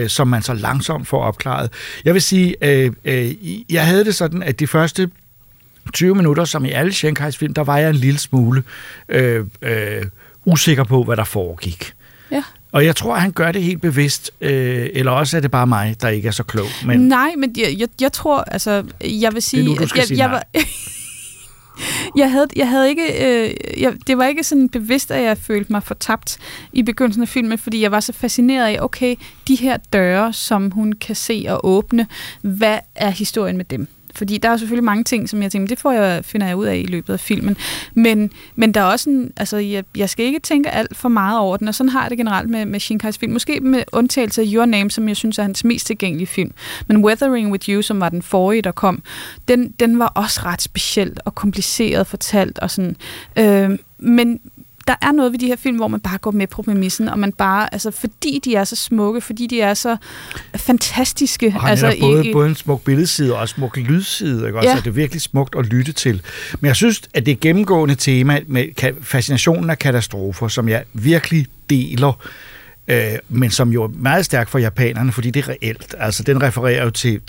som man så langsomt får opklaret. Jeg vil sige, jeg havde det sådan, at de første 20 minutter, som i alle Shinkais film, der var jeg en lille smule usikker på, hvad der foregik. Ja. Og jeg tror, han gør det helt bevidst, eller også er det bare mig, der ikke er så klog. Men nej, men jeg tror, altså, jeg vil sige... Det er nu, du skal sige nej. Jeg havde ikke... det var ikke sådan bevidst, at jeg følte mig fortabt i begyndelsen af filmen, fordi jeg var så fascineret af, okay, de her døre, som hun kan se og åbne, hvad er historien med dem? Fordi der er selvfølgelig mange ting, som jeg tænker, det finder jeg ud af i løbet af filmen. Men der er også en, altså, jeg skal ikke tænke alt for meget over den, og sådan har jeg det generelt med Shinkais film. Måske med undtagelse af Your Name, som jeg synes er hans mest tilgængelige film. Men Weathering With You, som var den forrige, der kom, den var også ret specielt og kompliceret fortalt og sådan. Men der er noget ved de her film, hvor man bare går med på præmissen, og man bare, altså, fordi de er så smukke, fordi de er så fantastiske. Og altså, både en smuk billedside og en smuk lydside, ikke? Ja. Altså, det er virkelig smukt at lytte til. Men jeg synes, at det gennemgående tema med fascinationen af katastrofer, som jeg virkelig deler, men som jo er meget stærk for japanerne, fordi det er reelt. Altså, den refererer jo til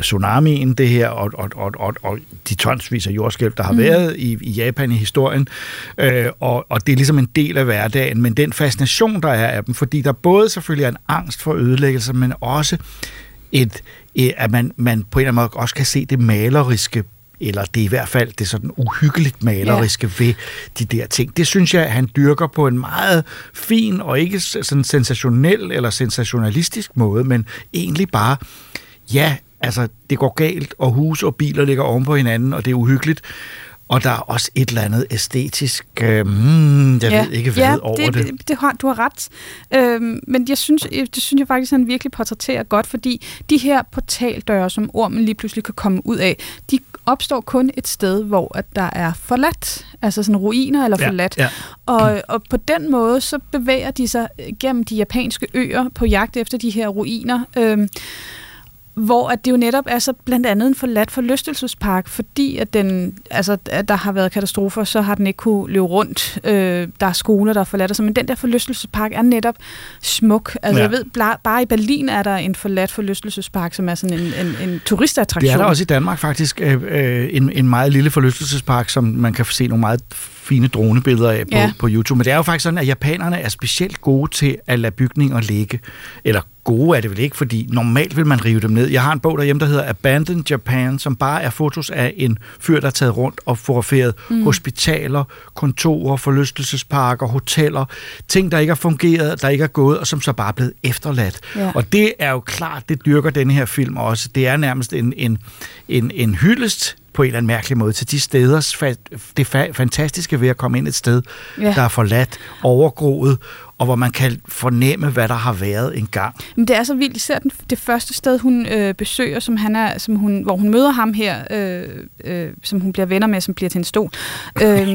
tsunamien, det her, og de tonsvis af jordskælv, der har været i Japan i historien, og det er ligesom en del af hverdagen, men den fascination, der er af dem, fordi der både selvfølgelig er en angst for ødelæggelse, men også at man på en eller anden måde også kan se det maleriske, eller det er i hvert fald det sådan uhyggeligt maleriske ved de der ting. Det synes jeg, han dyrker på en meget fin og ikke sådan sensationel eller sensationalistisk måde, men egentlig bare, ja, altså det går galt, og hus og biler ligger oven på hinanden, og det er uhyggeligt. Og der er også et eller andet æstetisk, jeg ved ikke hvad over det. Du har ret. Men det synes jeg faktisk, han virkelig portrætterer godt, fordi de her portaldøre, som ormen lige pludselig kan komme ud af, de opstår kun et sted, hvor at der er forladt, altså sådan ruiner eller forladt. Ja, ja. Og på den måde, så bevæger de sig gennem de japanske øer på jagt efter de her ruiner, hvor at det jo netop er så blandt andet en forladt forlystelsespark, fordi at den, altså, at der har været katastrofer, så har den ikke kunne løbe rundt. Der er skoler, der er forladt, men den der forlystelsespark er netop smuk. Altså, jeg ved, bare i Berlin er der en forladt forlystelsespark, som er sådan en turistattraktion. Det er der også i Danmark faktisk en meget lille forlystelsespark, som man kan se nogle meget fine dronebilleder af på YouTube. Men det er jo faktisk sådan, at japanerne er specielt gode til at lade bygninger ligge, eller gode er det vel ikke, fordi normalt vil man rive dem ned. Jeg har en bog derhjemme, der hedder Abandoned Japan, som bare er fotos af en fyr, der er taget rundt og fotograferet hospitaler, kontorer, forlystelsesparker, hoteller, ting, der ikke har fungeret, der ikke er gået, og som så bare er blevet efterladt. Ja. Og det er jo klart, det dyrker denne her film også. Det er nærmest en hyldest på en eller anden mærkelig måde til de steders fantastiske ved at komme ind et sted, der er forladt, overgroet, og hvor man kan fornemme, hvad der har været engang. Men det er så vildt, især det første sted, hun besøger, hvor hun møder ham her, som hun bliver venner med, som bliver til en stol. Det er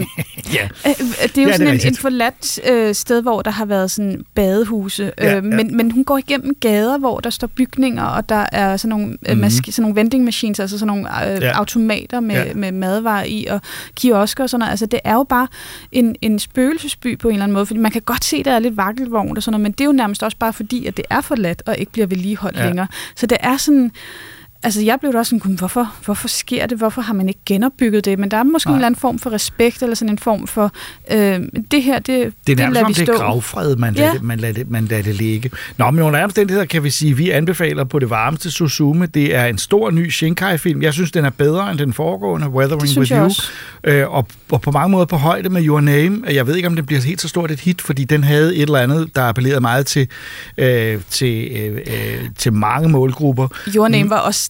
jo sådan en forladt sted, hvor der har været sådan badehuse, men hun går igennem gader, hvor der står bygninger, og der er sådan nogle, sådan nogle vending machines, altså sådan nogle automater med madvarer i, og kiosker og sådan noget. Altså, det er jo bare en spøgelsesby på en eller anden måde, fordi man kan godt se, der er lidt vakkelvogn og sådan noget, men det er jo nærmest også bare fordi, at det er forladt og ikke bliver vedligeholdt længere. Så det er sådan, altså jeg blev da også sådan, hvorfor sker det? Hvorfor har man ikke genopbygget det? Men der er måske en eller anden form for respekt, eller sådan en form for, det her, det lader vi stå. Det er nærmest som det gravfred, man lader det ligge. Nå, men under omstændigheder kan vi sige, vi anbefaler på det varmeste Suzume. Det er en stor ny Shinkai-film. Jeg synes, den er bedre end den foregående, Weathering With You. Og på mange måder på højde med Your Name. Jeg ved ikke, om den bliver helt så stort et hit, fordi den havde et eller andet, der appellerede meget til mange målgrupper. Your Name var også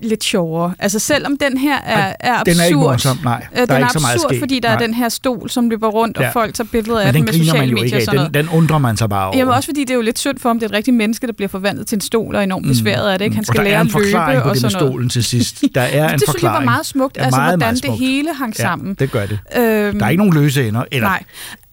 lidt sjovere. Altså selvom den her er absurd. Den er ikke morsom, nej. Den er absurd, fordi der er den her stol, som løber rundt, og folk tager billeder af den med sociale medier og sådan noget. Den undrer man sig bare over. Jamen også fordi det er jo lidt synd for ham, det er et rigtigt menneske, der bliver forvandlet til en stol, og enormt besværet af det, ikke? Han skal lære at løbe og sådan noget. Der er en forklaring på det med stolen til sidst. Der er en forklaring. Det synes jeg var meget smukt, altså hvordan det hele hang sammen. Det gør det. Der er ikke nogen løse ender. Nej.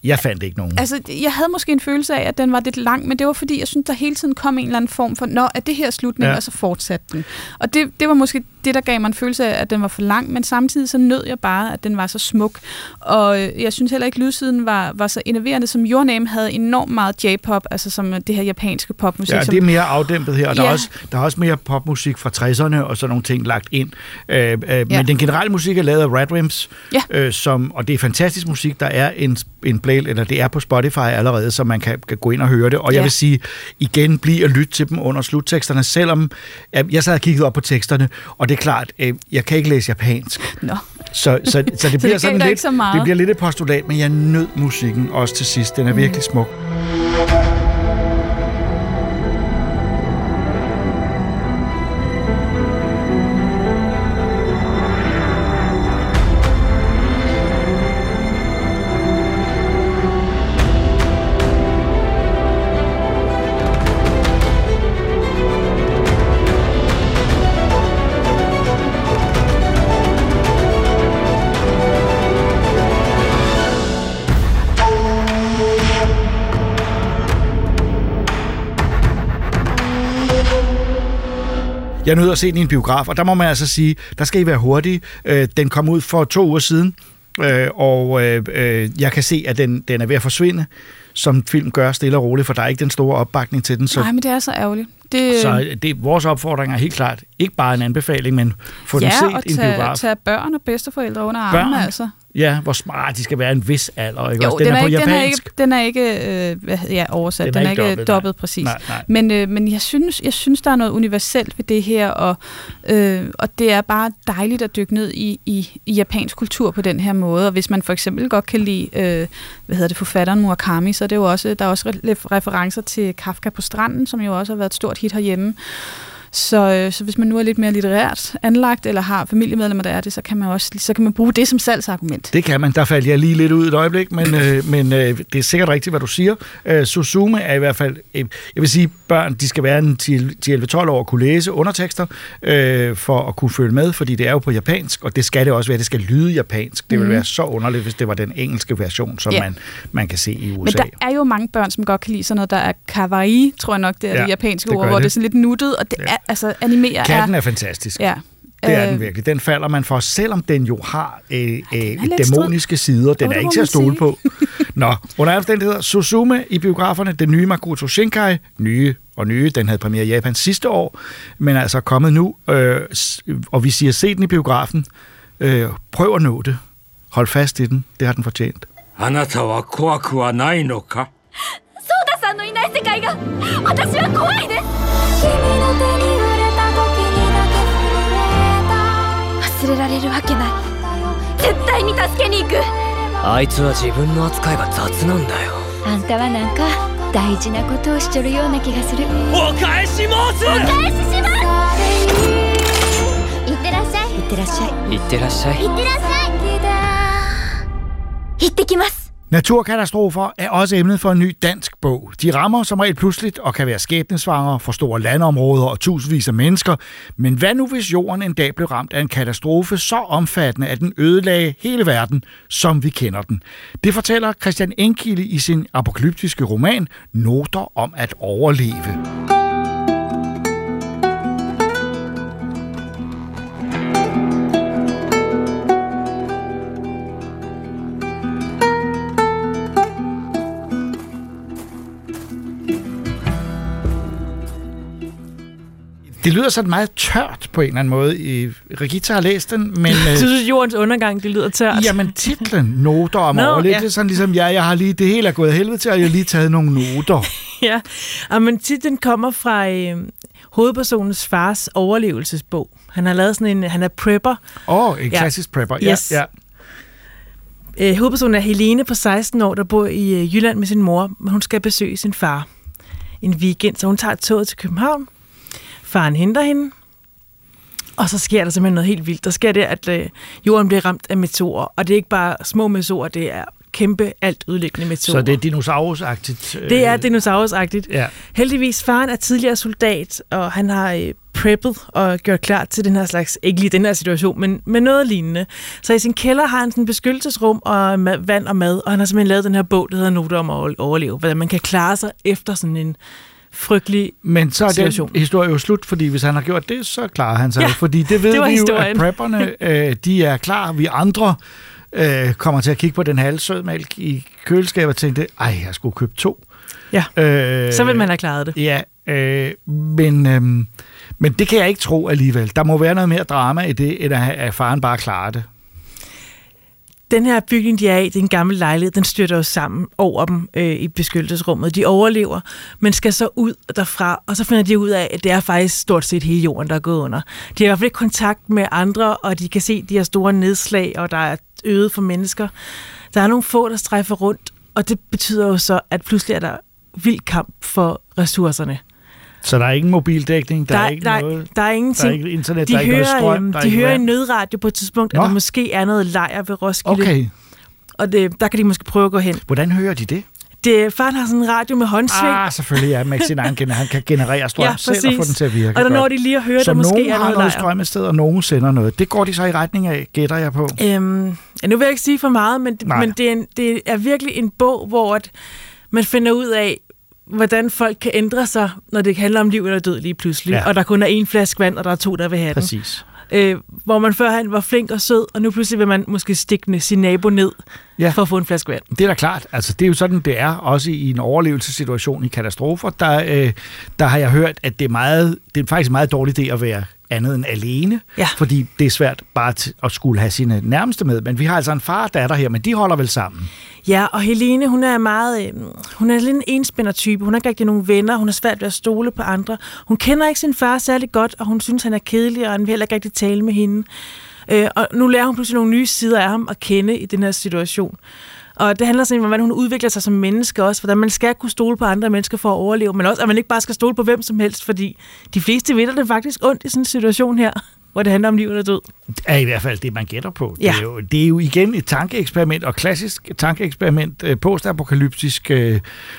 Jeg fandt ikke nogen. Altså, jeg havde måske en følelse af, at den var lidt lang, men det var fordi, jeg synes, der hele tiden kom en eller anden form for, nå, er det her slutningen, og så fortsatte den. Og det var måske det, der gav mig en følelse af, at den var for lang, men samtidig så nød jeg bare, at den var så smuk. Og jeg synes heller ikke, lydsiden var så innoverende, som Your Name havde enormt meget J-pop, altså som det her japanske popmusik. Ja, det er mere afdæmpet her, og ja. der er også mere popmusik fra 60'erne og sådan nogle ting lagt ind. Men den generelle musik er lavet af Radwimps, og det er fantastisk musik, der er en play, eller det er på Spotify allerede, så man kan gå ind og høre det. Og jeg vil sige, igen, bliv og lyt til dem under slutteksterne, selvom jeg sad og kiggede op på teksterne, og det er klart, jeg kan ikke læse japansk. No. Så det bliver så sådan lidt, så det bliver lidt et postulat, men jeg nød musikken også til sidst. Den er virkelig smuk. Jeg nødt til at se den i en biograf, og der må man altså sige, der skal I være hurtige. Den kom ud for 2 uger siden, og jeg kan se, at den er ved at forsvinde, som film gør stille og roligt, for der er ikke den store opbakning til den. Så... Nej, men det er så ærgerligt. Vores opfordring er helt klart ikke bare en anbefaling, men få den set i en biograf. Ja, og tage børn og bedsteforældre under armene, altså. Ja, hvor smart de skal være en vis alder. Ikke? Jo, den er på japansk. Den er ikke oversat. Den er ikke dobbelt præcis. Nej. Men jeg synes, der er noget universelt ved det her, og det er bare dejligt at dykke ned i japansk kultur på den her måde. Og hvis man for eksempel godt kan lide forfatteren Murakami, så er det jo også, der er også referencer til Kafka på stranden, som jo også har været et stort hit herhjemme. Så hvis man nu er lidt mere litterært anlagt, eller har familiemedlemmer, der er det, så kan man bruge det som salgsargument. Det kan man. Der faldt jeg lige lidt ud et øjeblik, men det er sikkert rigtigt, hvad du siger. Suzume er i hvert fald... jeg vil sige, børn, de skal være 11-12 år og kunne læse undertekster for at kunne følge med, fordi det er jo på japansk, og det skal det også være. Det skal lyde japansk. Det ville være så underligt, hvis det var den engelske version, som man kan se i USA. Men der er jo mange børn, som godt kan lide sådan noget, der er kawaii, tror jeg nok, det er det japanske ord, hvor det er sådan lidt nuttet, og det er altså, animere. Katten er fantastisk. Ja. Det er den virkelig. Den falder man for, selvom den jo har dæmoniske sider. Den er ikke til at stole på. Nå, under omstændigheder, Suzume i biograferne, den nye Makoto Shinkai, nye. Den havde premiere i Japan sidste år, men er altså kommet nu. Og vi siger, se den i biografen. Prøv at nå det. Hold fast i den. Det har den fortjent. Anata wa kowaku wa nai no ka? Soda-san no inai sekai ga, watashi wa kowai desu. 絶対に助けに行く。あいつは自分の扱いは雑なんだよ。あんたはなんか大事なことをしてるような気がする。お返しします。お返しします。いってらっしゃい。いってらっしゃい。いってらっしゃい。いってらっしゃい。 Naturkatastrofer er også emnet for en ny dansk bog. De rammer som regel pludseligt og kan være skæbnesvangre for store landområder og tusindvis af mennesker. Men hvad nu, hvis jorden en dag blev ramt af en katastrofe så omfattende, at den ødelagde hele verden, som vi kender den? Det fortæller Christian Engkilde i sin apokalyptiske roman Noter om at overleve. Det lyder sådan meget tørt på en eller anden måde. Regitze har læst den, men... Jeg synes, jordens undergang, det lyder tørt. Jamen, titlen Noter om overleve, det er sådan ligesom, jeg har lige... Det hele er gået helvede til, og jeg har lige taget nogle noter. Men titlen kommer fra hovedpersonens fars overlevelsesbog. Han har lavet sådan en... Han er prepper. En klassisk prepper. Yes. Ja. Hovedpersonen er Helene på 16 år, der bor i Jylland med sin mor, men hun skal besøge sin far en weekend, så hun tager toget til København. Faren henter hende, og så sker der simpelthen noget helt vildt. Der sker det, at jorden bliver ramt af meteorer, og det er ikke bare små meteorer, det er kæmpe, alt ødelæggende meteorer. Så det er dinosaurusagtigt? Det er dinosaurusagtigt. Ja. Heldigvis, faren er tidligere soldat, og han har preppet og gjort klar til den her slags, ikke lige den her situation, men noget lignende. Så i sin kælder har han sådan en beskyttelsesrum og vand og mad, og han har simpelthen lavet den her bog, der hedder Noter om at overleve, hvordan man kan klare sig efter sådan en frygtelig men så er situation. Den historie jo slut, fordi hvis han har gjort det, så klarer han sig. Ja, fordi det ved det vi historien. Jo, at prepperne, de er klar. Vi andre kommer til at kigge på den halve sødmælk i køleskabet og tænkte, ej, jeg skulle købe 2. Ja, så vil man have klaret det. Ja, men det kan jeg ikke tro alligevel. Der må være noget mere drama i det, end at faren bare klarer det. Den her bygning, de er i, det er en gammel lejlighed, den styrter jo sammen over dem i beskyttelsesrummet. De overlever, men skal så ud derfra, og så finder de ud af, at det er faktisk stort set hele jorden, der er gået under. De har i hvert fald ikke kontakt med andre, og de kan se de her store nedslag, og der er øget for mennesker. Der er nogle få, der strejfer rundt, og det betyder jo så, at pludselig er der vild kamp for ressourcerne. Så der er ingen mobildækning, der er ikke noget, der er ingenting. Der er ikke internet, de der er ikke noget strøm. De hører en nødradio på et tidspunkt, at der måske er noget lejr ved Roskilde. Okay. Og der kan de måske prøve at gå hen. Hvordan hører de det? Faren har sådan en radio med håndsving. Ah, selvfølgelig, ja. Med sin egen, han kan generere strøm selv og få den til at virke. Og der når de lige at høre, så der måske er noget lejr. Så nogen har noget strøm et sted, og nogen sender noget. Det går de så i retning af, gætter jeg på. Nu vil jeg ikke sige for meget, men det er virkelig en bog, hvor man finder ud af, hvordan folk kan ændre sig, når det handler om liv eller død lige pludselig. Ja. Og der kun er én flaske vand, og der er 2, der vil have den. Præcis. Hvor man førhen var flink og sød, og nu pludselig vil man måske stikke sin nabo ned for at få en flaske vand. Det er da klart. Altså, det er jo sådan, det er. Også i en overlevelsessituation i katastrofer, der har jeg hørt, at det er faktisk en meget dårlig idé at være andet end alene, fordi det er svært bare at skulle have sine nærmeste med. Men vi har altså en far og datter her, men de holder vel sammen. Ja, og Helene, hun er lidt en enspændertype. Hun har ikke rigtig nogen venner, hun har svært ved at stole på andre. Hun kender ikke sin far særlig godt, og hun synes, han er kedelig, og han vil heller ikke rigtig tale med hende. Og nu lærer hun pludselig nogle nye sider af ham at kende i den her situation. Og det handler sådan om, hvordan hun udvikler sig som menneske også, hvordan man skal kunne stole på andre mennesker for at overleve, men også, at man ikke bare skal stole på hvem som helst, fordi de fleste vinder det faktisk ondt i sådan en situation her, hvor det handler om liv eller død. Det er i hvert fald det, man gætter på. Ja. Det er jo igen et tankeeksperiment, og klassisk tankeeksperiment, postapokalyptisk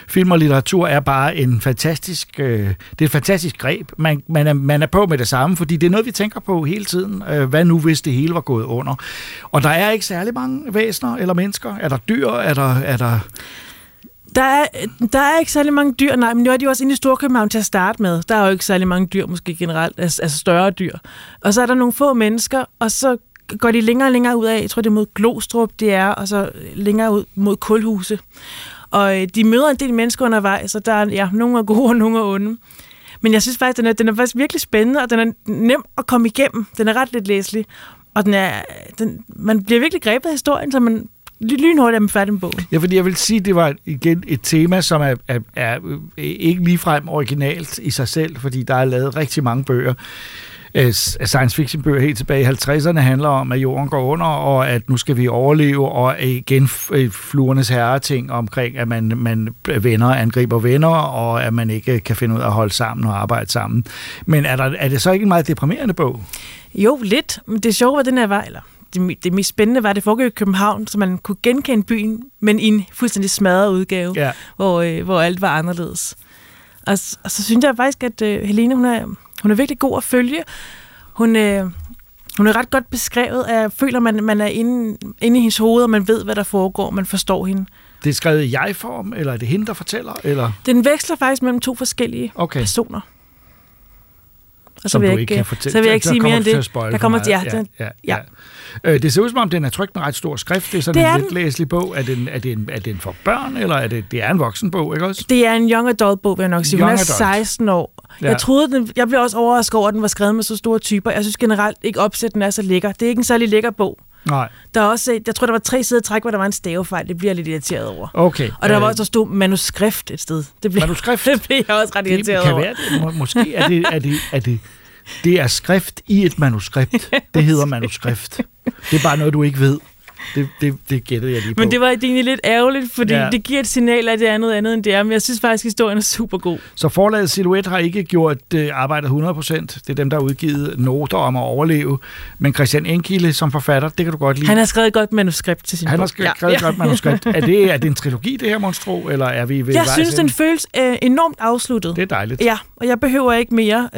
film og litteratur er bare en fantastisk, det er et fantastisk greb. Man er på med det samme, fordi det er noget, vi tænker på hele tiden. Hvad nu, hvis det hele var gået under? Og der er ikke særlig mange væsener eller mennesker. Er der dyr? Der er ikke særlig mange dyr, nej, men nu er de jo også inde i Storkøbenhavn til at starte med. Der er jo ikke særlig mange dyr, måske generelt, altså større dyr. Og så er der nogle få mennesker, og så går de længere og længere ud af, jeg tror det er mod Glostrup, det er, og så længere ud mod Kulhuse. Og de møder en del mennesker undervejs, og der er nogle er gode, og nogle er onde. Men jeg synes faktisk, den er faktisk virkelig spændende, og den er nem at komme igennem. Den er ret lidt læselig, og man bliver virkelig grebet af historien, så man lynhurtigt er man færdig med bogen. Ja, fordi jeg vil sige, det var igen et tema, som er ikke ligefrem originalt i sig selv, fordi der er lavet rigtig mange bøger. Science fiction bøger helt tilbage i 50'erne handler om, at jorden går under, og at nu skal vi overleve, og igen fluernes herreting omkring, at man angriber venner, og at man ikke kan finde ud af at holde sammen og arbejde sammen. Men er det så ikke en meget deprimerende bog? Jo, lidt. Men det sjove var den her vejler. Det mest spændende var, at det foregik i København, så man kunne genkende byen, men i en fuldstændig smadret udgave, hvor alt var anderledes. Og så synes jeg faktisk, at Helene, hun er virkelig god at følge. Hun er ret godt beskrevet. Jeg føler, man er inde i hendes hoved, og man ved, hvad der foregår, man forstår hende. Det er skrevet i jeg-form, eller er det hende, der fortæller? Eller? Den veksler faktisk mellem 2 forskellige personer. Og så vil jeg ikke sige mere end det. Der kommer til det ser ud som om, den er trykt med ret stor skrift. Det er sådan en letlæselig bog. Er det en for børn, eller er det en voksenbog, ikke også? Det er en young adult-bog, vil jeg nok sige. Hun er 16 år. Ja. Jeg blev også overrasket over, at den var skrevet med så store typer. Jeg synes generelt ikke, opsætten er så lækker. Det er ikke en særlig lækker bog. Nej. Der er også, jeg tror, der var 3 sider træk, hvor der var en stavefejl. Det bliver jeg lidt irriteret over. Okay. Og der var også stod manuskrift et sted. Det blev jeg også ret irriteret over. Det kan være det. Måske er det skrift i et manuskript. Det hedder manuskrift. Det er bare noget, du ikke ved. Det gættede jeg lige på. Men det var egentlig lidt ærgerligt, fordi det giver et signal af, at det er noget andet, end det er. Men jeg synes faktisk, at historien er super god. Så forlaget Silhouette har ikke gjort arbejdet 100%. Det er dem, der har udgivet noter om at overleve. Men Christian Engkilde som forfatter, det kan du godt lide. Han har skrevet et godt manuskript til sin bog. Godt manuskript. Er det en trilogi, det her, monstro? Eller er vi ved den føles enormt afsluttet. Det er dejligt. Ja, og jeg behøver ikke mere.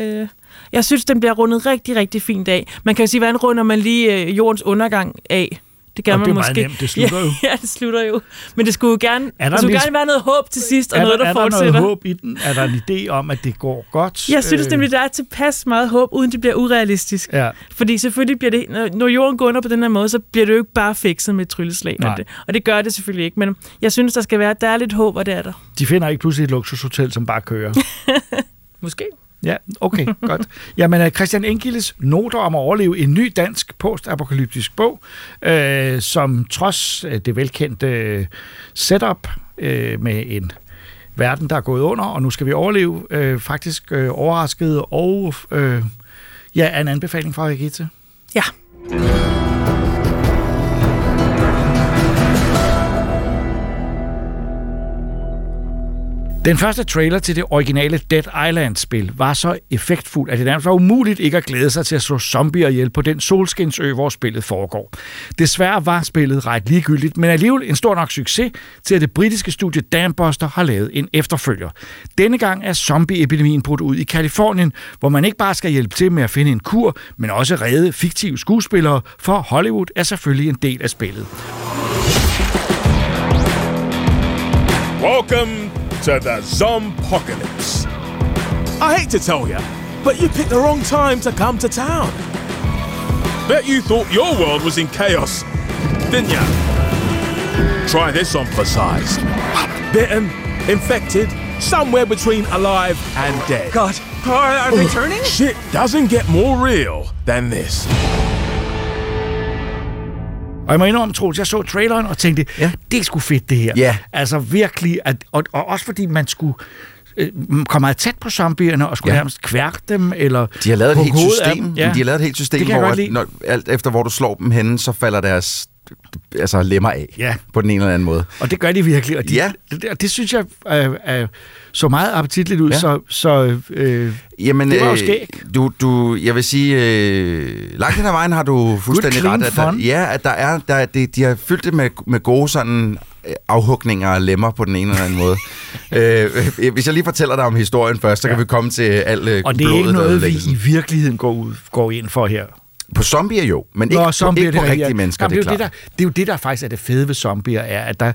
Jeg synes, den bliver rundet rigtig, rigtig fint af. Man kan jo sige, hvordan runder man lige jordens undergang af? Det gør og man det måske. Nemt. Det slutter jo. Ja, det slutter jo. Men det skulle jo gerne, gerne være noget håb til sidst, og noget, der fortsætter. Er der noget håb i den? Er der en idé om, at det går godt? Jeg synes nemlig, der er tilpas meget håb, uden det bliver urealistisk. Ja. Fordi selvfølgelig bliver det, når jorden går under på den her måde, så bliver det jo ikke bare fikset med et trylleslag. Og det gør det selvfølgelig ikke. Men jeg synes, der skal være, der er lidt håb, og det er der. De finder ikke pludselig et luksushotel, som bare kører. Måske. Ja, okay, godt. Jamen, Christian Engkildes Noter om at overleve, en ny dansk postapokalyptisk bog, som trods det velkendte setup med en verden, der er gået under, og nu skal vi overleve, faktisk overraskede, og ja, en anbefaling fra Regitze. Ja. Den første trailer til det originale Dead Island-spil var så effektfuld, at det nærmest var umuligt ikke at glæde sig til at slå zombier ihjel på den solskinsø, hvor spillet foregår. Desværre var spillet ret ligegyldigt, men alligevel en stor nok succes til, at det britiske studie Dambuster har lavet en efterfølger. Denne gang er zombieepidemien brudt ud i Kalifornien, hvor man ikke bare skal hjælpe til med at finde en kur, men også redde fiktive skuespillere, for Hollywood er selvfølgelig en del af spillet. Welcome to the Zompocalypse. I hate to tell you, but you picked the wrong time to come to town. Bet you thought your world was in chaos, didn't ya? Try this on for size. Bitten, infected, somewhere between alive and dead. God, are they turning? Shit doesn't get more real than this. Og jeg må indrømme, Troels, jeg så traileren og tænkte, det er sgu fedt det her. Yeah. Altså virkelig, og også fordi man skulle komme meget tæt på zombierne og skulle nærmest kværke dem, eller de har lavet et helt system, de har lavet et helt system, hvor alt efter hvor du slår dem henne, så falder deres lemmer af på den ene eller anden måde. Og det gør de virkelig, og det synes jeg så meget appetitligt ud, så jamen, det var jo skæg. Jeg vil sige, langt den her vejen har du fuldstændig ret. De har fyldt det med gode sådan afhugninger og lemmer på den ene eller anden måde. Hvis jeg lige fortæller dig om historien først, så kan vi komme til alt blodet. Og det er ikke noget, vi i virkeligheden går ind for her. På zombier jo, men ikke, ikke på rigtige mennesker. Jamen, det er jo det, der faktisk er det fede ved zombier, er, at der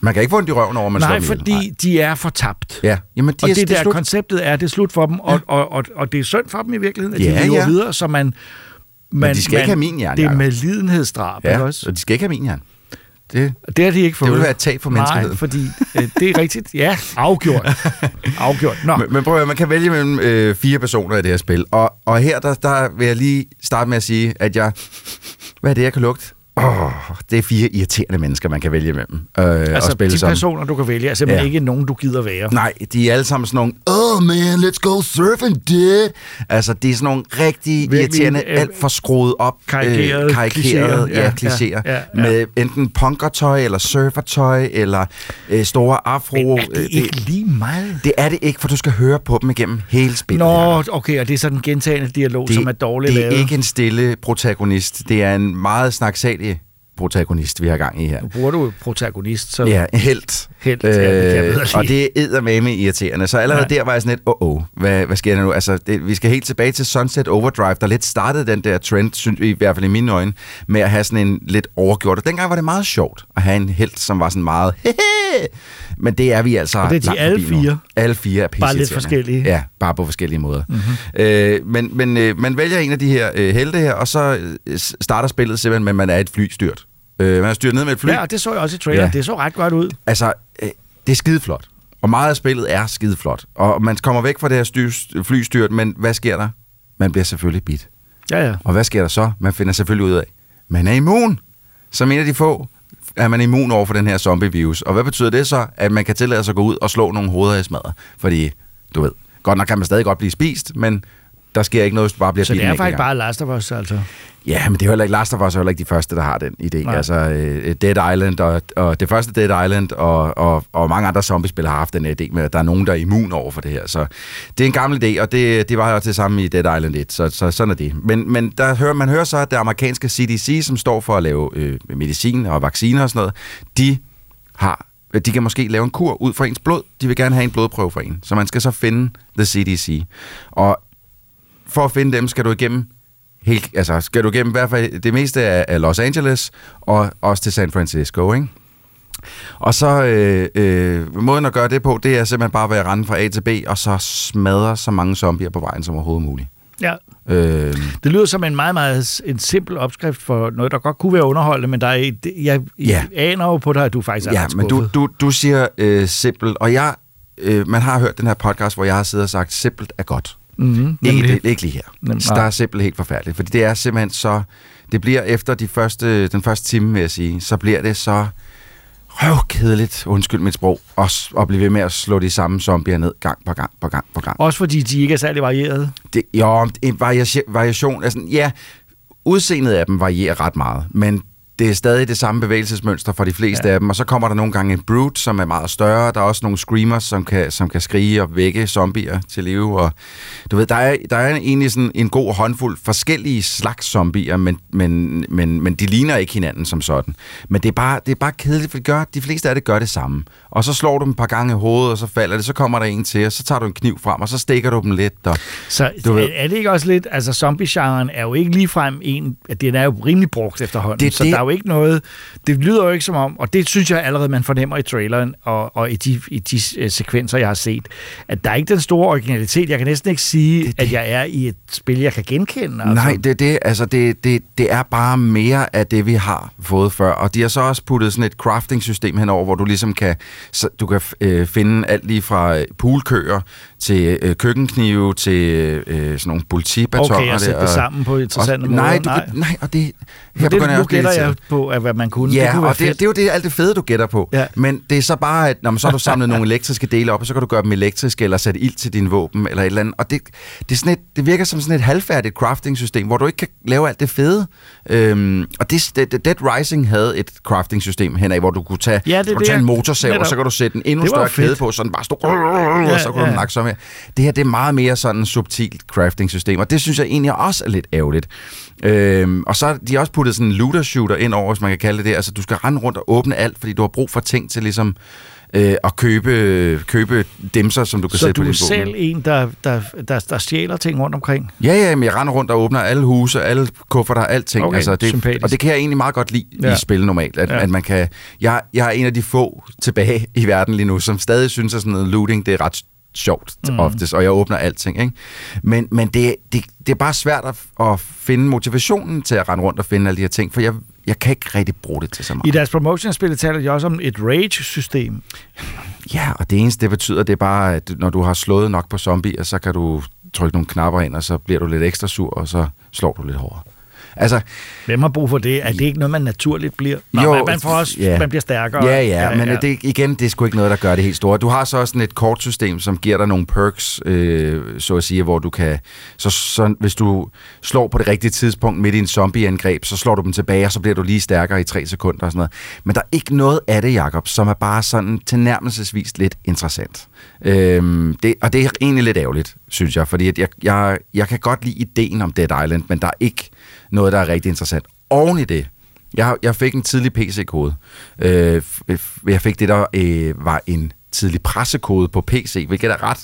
man kan ikke få ondt i røven over, man slår dem ihjel. Nej, fordi de er fortabt. Ja. Jamen, og det der slut. Konceptet er, det er slut for dem, og det er synd for dem i virkeligheden, at de lever videre, så men de skal ikke have min hjerne. Det er med lidenhedsdrab, ikke også? Og de skal ikke have min hjerne. Det har de ikke fået. Det vil være et tab for menneskeheden. Nej, fordi det er rigtigt. Ja, afgjort. Nå. Men prøv at høre, man kan vælge mellem 4 personer i det her spil. Og her, der vil jeg lige starte med at sige, at hvad er det, jeg kan lugte? Det er 4 irriterende mennesker, man kan vælge mellem. Altså, de personer, du kan vælge, er simpelthen ikke nogen, du gider være. Nej, de er alle sammen sådan nogle, oh man, let's go surfing, dude. Altså, det er sådan nogle rigtig irriterende, alt for skruet op, karikerede klichéer. Ja. Med enten punkertøj, eller surfertøj, eller store afro. Men er det ikke lige meget? Det er det ikke, for du skal høre på dem igennem hele spillet. Nå, okay, og det er sådan en gentagende dialog, som er dårligt lavet. Det er ikke en stille protagonist. Det er en meget snaksalig protagonist, vi har gang i her. Nu bruger du protagonist, så... Ja, helt. Og det er eddermame irriterende. Så allerede der var jeg sådan lidt, hvad sker der nu? Altså, vi skal helt tilbage til Sunset Overdrive, der lidt startede den der trend, synes vi, i hvert fald i mine øjne, med at have sådan en lidt overgjort. Og dengang var det meget sjovt at have en helt, som var sådan meget... Men det er vi altså... Og det er de alle 4. Alle 4 er pisse. Bare lidt forskellige. Ja, bare på forskellige måder. Mm-hmm. Men man vælger en af de her helte her, og så starter spillet simpelthen med, at man er et flystyrt. Man er styrt ned med et fly. Ja, og det så jeg også i trailer. Ja. Det så ret godt ud. Altså, det er skideflot. Og meget af spillet er skideflot. Og man kommer væk fra det her flystyrt, men hvad sker der? Man bliver selvfølgelig bidt. Ja. Og hvad sker der så? Man finder selvfølgelig ud af, man er immun. Som en af de få... er man immun over for den her zombie-virus. Og hvad betyder det så? At man kan tillade sig at gå ud og slå nogle hoveder i smadret. Fordi, du ved, godt nok kan man stadig godt blive spist, men der sker ikke noget, hvis du bare bliver bilen. Så det er faktisk bare Last of Us, altså? Ja, men det er heller ikke Last of Us, er heller ikke de første, der har den idé. Nej. Altså, Dead Island og det første Dead Island og mange andre zombiespil har haft den idé med, at der er nogen, der er immun over for det her. Så det er en gammel idé, og det var jo til sammen i Dead Island 1, så sådan er det. Men man hører så, at det amerikanske CDC, som står for at lave medicin og vacciner og sådan noget, de kan måske lave en kur ud fra ens blod. De vil gerne have en blodprøve fra en. Så man skal så finde the CDC. Og for at finde dem, skal du igennem helt, altså skal du gennem i hvert fald det meste af Los Angeles og også til San Francisco, ikke? Og så måden at gøre det på, det er simpelthen bare ved at rende fra A til B og så smadre så mange zombier på vejen som overhovedet muligt. Ja. Det lyder som en meget, meget en simpel opskrift for noget, der godt kunne være underholdende, men der er et, jeg aner jo på dig, at du faktisk er ret skuffet. Ja, men du siger simpelt, og jeg, man har hørt den her podcast, hvor jeg har siddet og sagt, simpelt er godt. Mm-hmm. Ikke lige her. Nemlig. Der er simpelt helt forfærdeligt, fordi det er simpelthen så, det bliver efter den første time, vil jeg sige, så bliver det så røvkedeligt, undskyld mit sprog, og blive ved med at slå de samme zombier ned gang på gang. Også fordi de ikke er særlig varieret? Jo, en variation. Altså, ja, udseendet af dem varierer ret meget, men det er stadig det samme bevægelsesmønster for de fleste af dem, og så kommer der nogle gange en brute, som er meget større, der er også nogle screamers, som kan skrige og vække zombier til live, og du ved, der er egentlig sådan en god håndfuld forskellige slags zombier, men de ligner ikke hinanden som sådan. Men det er bare kedeligt, for de fleste af det gør det samme. Og så slår du dem et par gange i hovedet, og så falder det, så kommer der en til, og så tager du en kniv frem, og så stikker du dem lidt. Og, så du ved, er det ikke også lidt, altså zombie-genren er jo ikke ligefrem en, den er jo rimelig brugt efterhånden, det, så der er jo ikke noget, det lyder jo ikke som om, og det synes jeg allerede, man fornemmer i traileren, og i de sekvenser, jeg har set, at der er ikke den store originalitet. Jeg kan næsten ikke sige, at jeg er i et spil, jeg kan genkende. Altså. Nej, det er bare mere af det, vi har fået før, og de har så også puttet sådan et crafting-system henover, hvor du ligesom kan finde alt lige fra poolkøer til køkkenknive til sådan nogle politibatoner. Okay, og sætte det sammen på interessante måder. Nej, og det... Her det begynder jeg også gætter jeg på, at hvad man kunne. Ja, det kunne og det er jo alt det fede, du gætter på. Ja. Men det er så bare, at når man så har du samlet nogle elektriske dele op, og så kan du gøre dem elektriske, eller sætte ild til din våben, eller et eller andet. Og det virker som sådan et halvfærdigt crafting-system, hvor du ikke kan lave alt det fede. Og Dead Rising havde et crafting-system henad, hvor du kunne tage, en motorsav, og så kan du sætte en endnu større kæde på, sådan bare og så kunne du nakke sådan her. Det her, det er meget mere sådan subtilt crafting-system, og det synes jeg egentlig også er lidt ærgerligt. Og så de også puttet sådan en looter-shooter ind over, hvis man kan kalde det. Altså, du skal rende rundt og åbne alt, fordi du har brug for ting til ligesom at købe dimser, som du kan sætte på din bogen. Så du er selv en, der stjæler ting rundt omkring? Ja, men jeg render rundt og åbner alle huse, alle kufferter, alting. Okay, altså, det, og det kan jeg egentlig meget godt lide i spil normalt, at man kan... Jeg er en af de få tilbage i verden lige nu, som stadig synes, at sådan noget looting, det er ret sjovt oftest, og jeg åbner alting, ikke? Men det er bare svært at finde motivationen til at rende rundt og finde alle de her ting, for jeg kan ikke rigtig bruge det til så meget. I deres promotion-spil taler de også om et rage-system. Ja, og det eneste, det betyder, det er bare, at når du har slået nok på zombier, så kan du trykke nogle knapper ind, og så bliver du lidt ekstra sur, og så slår du lidt hårdere. Altså, hvem har brug for det? Er det ikke noget, man naturligt bliver? Nå, jo, man bliver stærkere. Men det, igen, det er sgu ikke noget, der gør det helt store. Du har så også sådan et kortsystem, som giver dig nogle perks, så at sige, hvor du kan... Så, hvis du slår på det rigtige tidspunkt midt i en zombieangreb, så slår du dem tilbage, og så bliver du lige stærkere i 3 sekunder og sådan noget. Men der er ikke noget af det, Jacob, som er bare sådan tilnærmelsesvis lidt interessant. Og det er egentlig lidt ærgerligt, synes jeg, fordi jeg kan godt lide ideen om Dead Island, men der er ikke noget, der er rigtig interessant. Oven i det, jeg fik en tidlig PC-kode. Jeg fik det, der var en tidlig pressekode på PC, hvilket er ret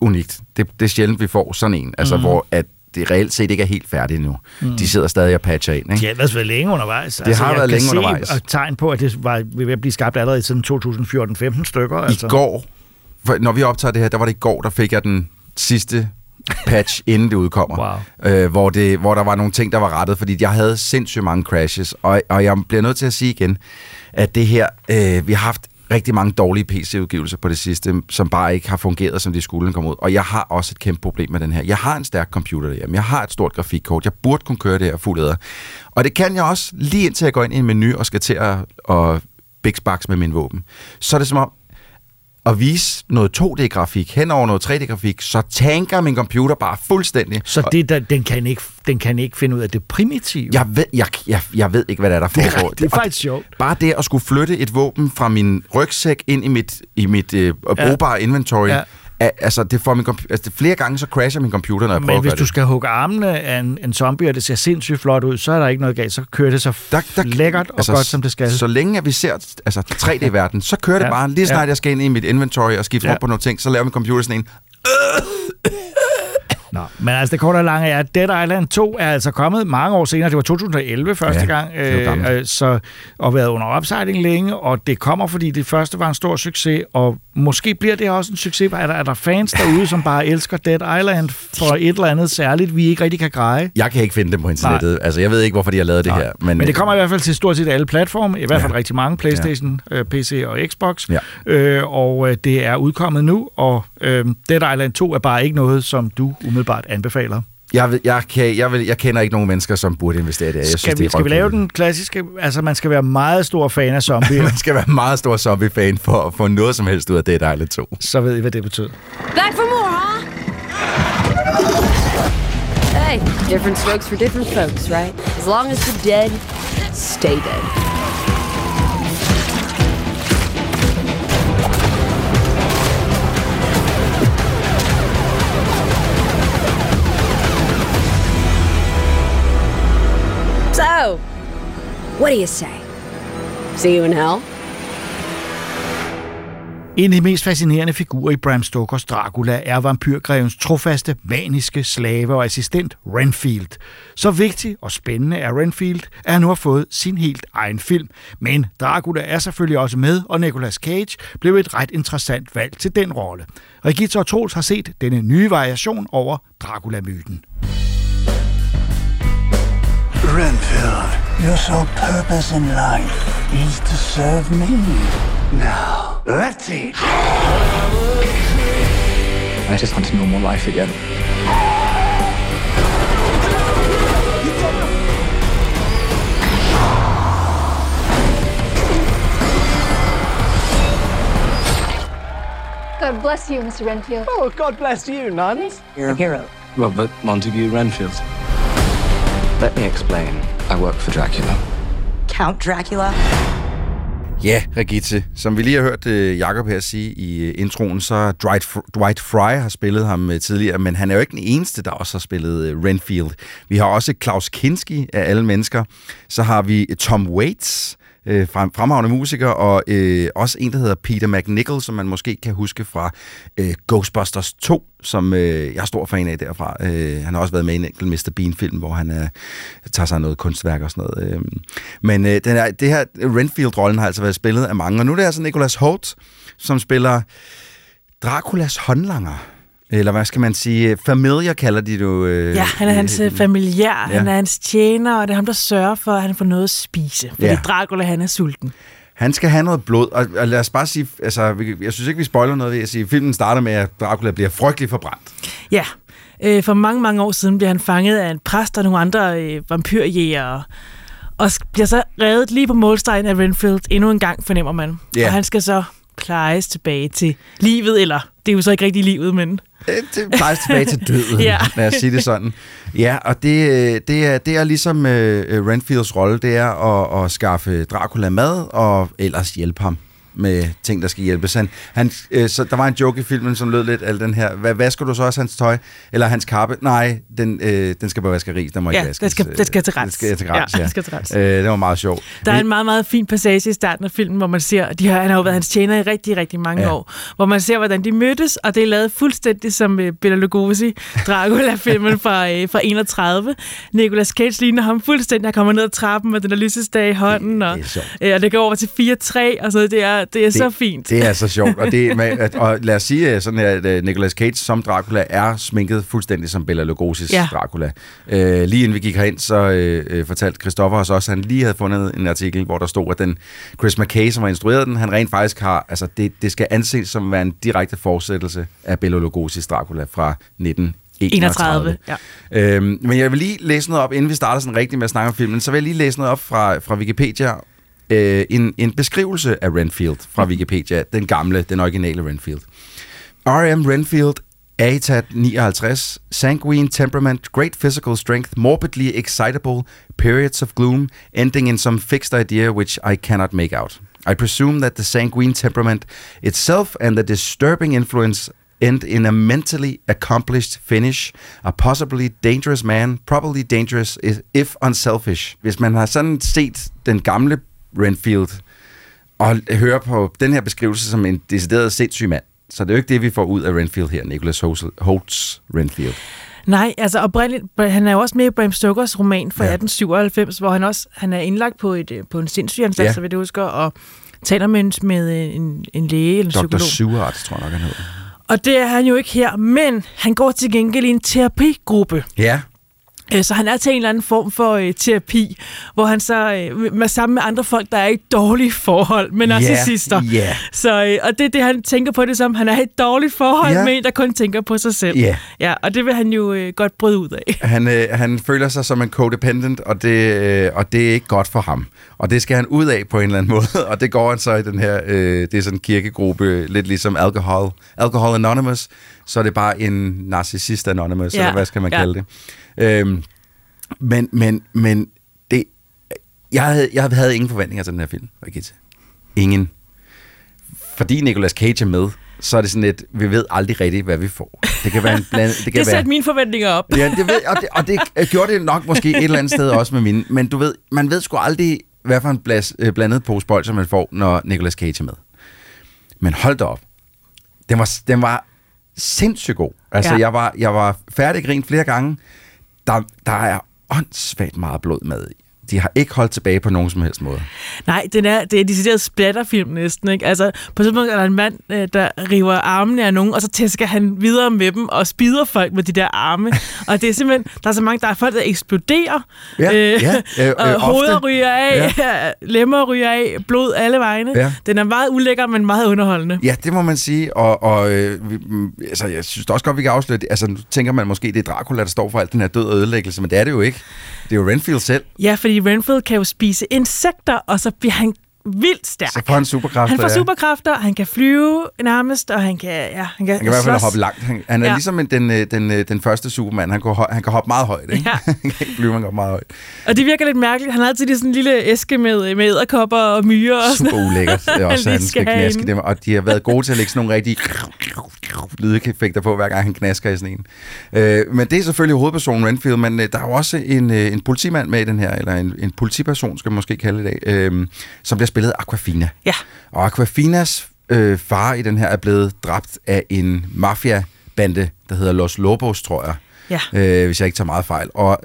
unikt. Det er sjældent, vi får sådan en, altså hvor at det reelt set ikke er helt færdigt endnu. De sidder stadig og patcher ind, ikke? Det har ellers været længe undervejs. Det har været længe undervejs. Og tegn på, at det var ved at blive skabt allerede siden 2014-15 stykker. Altså. I går, når vi optager det her, der var det i går, der fik jeg den sidste patch, inden det udkommer. Wow. Hvor der var nogle ting, der var rettet, fordi jeg havde sindssygt mange crashes, og jeg bliver nødt til at sige igen, at det her, vi har haft rigtig mange dårlige PC-udgivelser på det sidste, som bare ikke har fungeret, som de skulle komme ud. Og jeg har også et kæmpe problem med den her. Jeg har en stærk computer derhjemme. Jeg har et stort grafikkort. Jeg burde kunne køre det her fuld æder. Og det kan jeg også, lige indtil jeg går ind i en menu og skal til at big-sparks med min våben. Så er det som om, og vise noget 2D-grafik hen over noget 3D-grafik, så tanker min computer bare fuldstændig. Så det der, den kan ikke finde ud af det primitive? Jeg ved ikke, hvad der er, der foregår. Det er faktisk sjovt. Bare det at skulle flytte et våben fra min rygsæk ind i mit brugbare inventory... Ja. Altså, det får min flere gange, så crasher min computer, når jeg prøver at gøre det. Men hvis du skal hugge armene af en zombie, og det ser sindssygt flot ud, så er der ikke noget galt. Så kører det så lækkert og altså, godt, som det skal. Så længe at vi ser 3D-verden, så kører det bare. Lige snart jeg skal ind i mit inventory og skifte rundt på nogle ting, så laver min computer sådan en... Nå, men altså det korte og lange er, at Dead Island 2 er altså kommet mange år senere. Det var 2011 første gang, så, og været under opsejling længe, og det kommer, fordi det første var en stor succes, og måske bliver det også en succes. Er der fans derude, som bare elsker Dead Island for et eller andet særligt, vi ikke rigtig kan greje? Jeg kan ikke finde dem på internettet. Nej. Altså, jeg ved ikke, hvorfor de har lavet det her. Men det kommer i hvert fald til stort set alle platforme, i hvert fald rigtig mange, PlayStation, PC og Xbox, og det er udkommet nu, og Dead Island 2 er bare ikke noget, som du umiddelbart anbefaler. Jeg kender ikke nogen mennesker, som burde investere i det. Skal vi lave den klassiske? Altså, man skal være meget stor fan af zombie. Man skal være meget stor zombie-fan for at få noget som helst ud af Dead Island 2. Så ved I, hvad det betyder. Back for more, huh? Hey, different strokes for different folks, right? As long as you're dead, stay dead. So, what do you say? See you in hell? En af de mest fascinerende figurer i Bram Stokers Dracula er vampyrgrevens trofaste, maniske slave og assistent Renfield. Så vigtig og spændende er Renfield, at han nu har fået sin helt egen film. Men Dracula er selvfølgelig også med, og Nicolas Cage blev et ret interessant valg til den rolle. Regitze og Troels har set denne nye variation over Dracula-myten. Renfield, your sole purpose in life is to serve me. Now, that's it. I just want a normal life again. God bless you, Mr. Renfield. Oh, God bless you, nuns. You're a hero. Robert Montague Renfield. Let me explain. I work for Dracula. Count Dracula? Ja, Regitze. Som vi lige har hørt Jacob her sige i introen, så Dwight Fry har spillet ham tidligere, men han er jo ikke den eneste, der også har spillet Renfield. Vi har også Klaus Kinski af alle mennesker. Så har vi Tom Waits, fremragende musiker, og også en, der hedder Peter McNichol, som man måske kan huske fra Ghostbusters 2, som jeg er stor fan af derfra. Han har også været med i en enkelt Mr. Bean-film, hvor han tager sig noget kunstværk og sådan noget. Men det her Renfield-rollen har altså været spillet af mange, og nu er det altså Nicholas Hoult, som spiller Draculas håndlanger. Eller hvad skal man sige? Familiar kalder de det jo. Ja, han er hans familiar, han er hans tjener, og det er ham, der sørger for, at han får noget at spise. Fordi Dracula, han er sulten. Han skal have noget blod, og lad os bare sige, altså, jeg synes ikke, vi spoiler noget ved at sige, filmen starter med, at Dracula bliver frygtelig forbrændt. Ja, for mange, mange år siden bliver han fanget af en præst og nogle andre vampyrjægere, og bliver så reddet lige på målstregen af Renfield endnu en gang, fornemmer man. Yeah. Og han skal så plejes tilbage til livet, eller det er jo så ikke rigtig livet, men... Det plejes tilbage til døden, lad os sige det sådan. Ja, og det er ligesom Renfields rolle, det er at skaffe Dracula mad, og ellers hjælpe ham med ting, der skal hjælpes. Så der var en joke i filmen, som lød lidt af den her, hvad vasker du så også hans tøj? Eller hans kappe? Nej, den skal bare vaskeri, den må ikke vaskes. Den skal til rens. Det var meget sjovt. Der er en meget, meget fin passage i starten af filmen, hvor man ser, han har jo været hans tjener i rigtig, rigtig mange år, hvor man ser, hvordan de mødtes, og det er lavet fuldstændig som Bela Lugosi, Dracula-filmen fra 31. Nicolas Cage ligner ham fuldstændig, der kommer ned ad trappen med den der lysestage i hånden, og det går over til 4-3, og så det er så fint. Det er så sjovt. Og lad os sige sådan her, at Nicolas Cage som Dracula er sminket fuldstændig som Bela Lugosis Dracula. Lige inden vi gik herind, så fortalte Christopher os også, at han lige havde fundet en artikel, hvor der stod, at den Chris McKay, som har instrueret den, han rent faktisk har, altså det skal anses som være en direkte fortsættelse af Bela Lugosis Dracula fra 1931. Ja. Men jeg vil lige læse noget op, inden vi starter sådan rigtigt med at snakke om filmen, så vil jeg lige læse noget op fra Wikipedia. En beskrivelse af Renfield fra Wikipedia, den originale Renfield. R.M. Renfield, aetat 59, sanguine temperament, great physical strength, morbidly excitable, periods of gloom, ending in some fixed idea which I cannot make out. I presume that the sanguine temperament itself and the disturbing influence end in a mentally accomplished finish, a possibly dangerous man, probably dangerous if unselfish. Hvis man har sådan set den gamle Renfield, og høre på den her beskrivelse som en decideret sindssyg mand. Så det er jo ikke det, vi får ud af Renfield her, Nicholas Holt's Renfield. Nej, altså oprindeligt, han er jo også med i Bram Stokers roman fra 1897, hvor han er indlagt på en sindssygeanstalt, så vil det husker, og taler med en læge eller en psykolog. Dr. Seward, tror jeg nok, han hedder. Og det er han jo ikke her, men han går til gengæld i en terapigruppe. Ja. Så han er til en eller anden form for terapi, hvor han så er sammen med andre folk, der er i dårlige forhold med narcissister. Yeah. Og det er det, han tænker på det som. Han er i et dårligt forhold med en, der kun tænker på sig selv. Yeah. Ja, og det vil han jo godt bryde ud af. Han føler sig som en codependent, og det er ikke godt for ham. Og det skal han ud af på en eller anden måde. Og det går han så i den her det er sådan en kirkegruppe, lidt ligesom Alcohol Anonymous. Så er det bare en narcissist anonymous, eller hvad skal man kalde det? Men det, jeg havde ingen forventninger til den her film, Regitze. Ingen. Fordi Nicolas Cage er med, så er det sådan lidt, vi ved aldrig rigtigt, hvad vi får. Det kan være en bland. Det satte mine forventninger op. Ja, det ved, og det gjorde det nok måske et eller andet sted også med mine. Men du ved, man ved sgu aldrig, hvad for en blandet pose bolser man får, når Nicolas Cage er med. Men hold da op. Den var sindssygt god. Altså, jeg var færdiggrin flere gange. Der er åndssvagt meget blod med i. De har ikke holdt tilbage på nogen som helst måde. Nej, det er decideret splatterfilm næsten, ikke? Altså, på sådan måde er der en mand, der river armene af nogen, og så tæsker han videre med dem og spider folk med de der arme. Og det er simpelthen, der er så mange, der er folk, der eksploderer. Og hoveder ryger af, lemmer ryger af, blod alle vegne. Ja. Den er meget ulækker, men meget underholdende. Ja, det må man sige. Og jeg synes også godt, vi kan afsløre det. Altså, nu tænker man måske, det er Dracula, der står for alt den her død og ødelæggelse, men det er det jo ikke. Det er jo Renfield selv. Ja, fordi Renfield kan jo spise insekter, og så bliver han vildt stærk. Så får han superkræfter. Han får superkræfter, han kan flyve nærmest, og han kan i hvert fald hoppe langt. Han er ligesom den første Superman. Han kan hoppe meget højt, ikke? Ja. Han kan ikke flyve, man går meget højt. Og det virker lidt mærkeligt. Han har altid sådan en lille æske med edderkopper og myrer og sådan. Super ulækkert. Det er også, han skal knaske dem. Og de har været gode til at lægge sådan nogle rigtige lydeffekter på, hver gang han knasker i sådan en. Men det er selvfølgelig hovedpersonen Renfield, men der er jo også en politimand med i den her, eller en politiperson, skal man måske kalde det, som bliver spillet Aquafina. Ja. Og Aquafinas far i den her er blevet dræbt af en mafiabande, der hedder Los Lobos, tror jeg. Ja. Hvis jeg ikke tager meget fejl. Og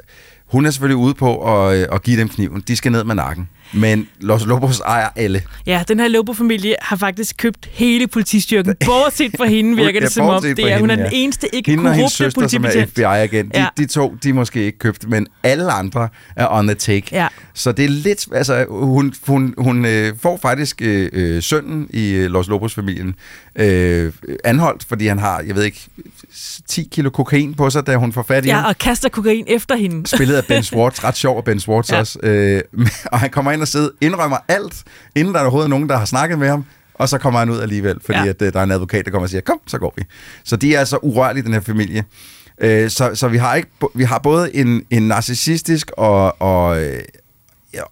hun er selvfølgelig ude på at give dem kniven. De skal ned med nakken. Men Los Lobos ejer alle. Ja, den her Lobo-familie har faktisk købt hele politistyrken. Bortset fra hende virker det som om. Hun er den eneste ikke korrupte politibetjent. Hende og hendes søster, som er FBI-agent. De to, de er måske ikke købt, men alle andre er on the take. Ja. Så det er lidt... Altså, hun får faktisk sønnen i Los Lobos-familien anholdt, fordi han har, jeg ved ikke, 10 kilo kokain på sig, da hun får fat i hende. Ja, og kaster kokain efter hende. Spillet af Ben Schwartz. Ret sjov af Ben Schwartz også. Og han kommer ind og sidder, indrømmer alt, inden der er overhovedet nogen, der har snakket med ham, og så kommer han ud alligevel, fordi at der er en advokat, der kommer og siger, kom, så går vi. Så de er altså urørlige, den her familie. Så vi har både en narcissistisk og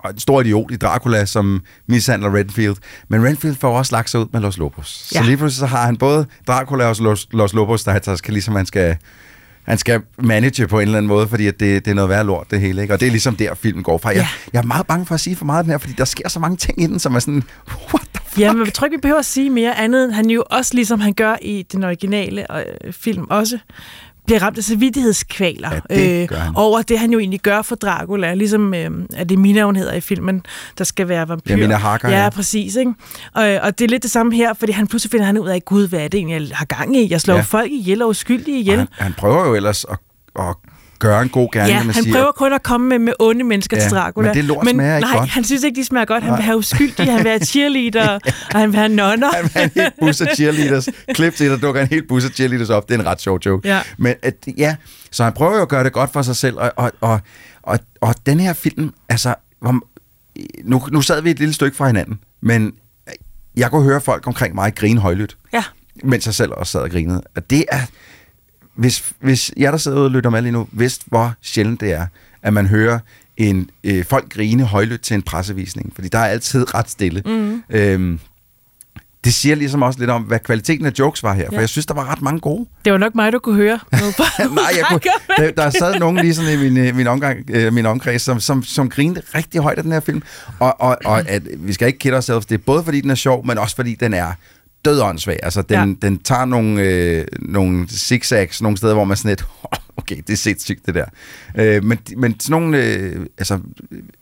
en stor idiot i Dracula, som mishandler Renfield, men Renfield får også lagt sig ud med Los Lobos. Ja. Så lige pludselig så har han både Dracula og Los Lobos, der skal ligesom, han skal manage på en eller anden måde, fordi at det er noget værre lort, det hele, ikke? Og det er ligesom der, filmen går fra. Jeg er meget bange for at sige for meget af den her, fordi der sker så mange ting inden, som er sådan, what the fuck? Ja, men jeg tror ikke, vi behøver at sige mere andet, end han jo også, ligesom han gør i den originale film også, bliver ramt af samvittighedskvaler over det, han jo egentlig gør for Dracula. Ligesom, at det er Mina, hun hedder i filmen, der skal være vampyr. Ja, Mina Harker. Ja, præcis. Ikke? Og det er lidt det samme her, fordi han pludselig finder han ud af, gud, hvad er det egentlig, jeg har gang i? Jeg slår folk ihjel og uskyldige ihjel. Han prøver jo ellers at gøre en god gerning, man siger. Ja, han prøver kun at komme med onde mennesker til Dracula. Men det lort smager ikke godt. Han synes ikke, de smager godt. Han vil have uskyldige, han vil have cheerleader, og han vil have nonner. Han vil have en hel bus af cheerleaders. Klip til, der dukker en hel bus af cheerleaders op. Det er en ret sjov joke. Ja. Men så han prøver jo at gøre det godt for sig selv, og den her film, altså, nu sad vi et lille stykke fra hinanden, men jeg kunne høre folk omkring mig grine højlydt, mens jeg selv også sad og grinede. Og det er... Hvis jeg, der sidder ude og lytter med lige nu, vidste, hvor sjældent det er, at man hører folk grine højlydt til en pressevisning, fordi der er altid ret stille. Mm-hmm. Det siger ligesom også lidt om, hvad kvaliteten af jokes var her, for jeg synes, der var ret mange gode. Det var nok mig, du kunne høre. Nej, der sad nogen lige sådan i min omkreds, som grinede rigtig højt af den her film, og at, vi skal ikke kede os selv, det er både fordi, den er sjov, men også fordi, den er dødåndssvag. Altså, den tager nogle zigzags, nogle steder, hvor man sådan lidt, okay, det er sindssygt, det der. Men sådan nogle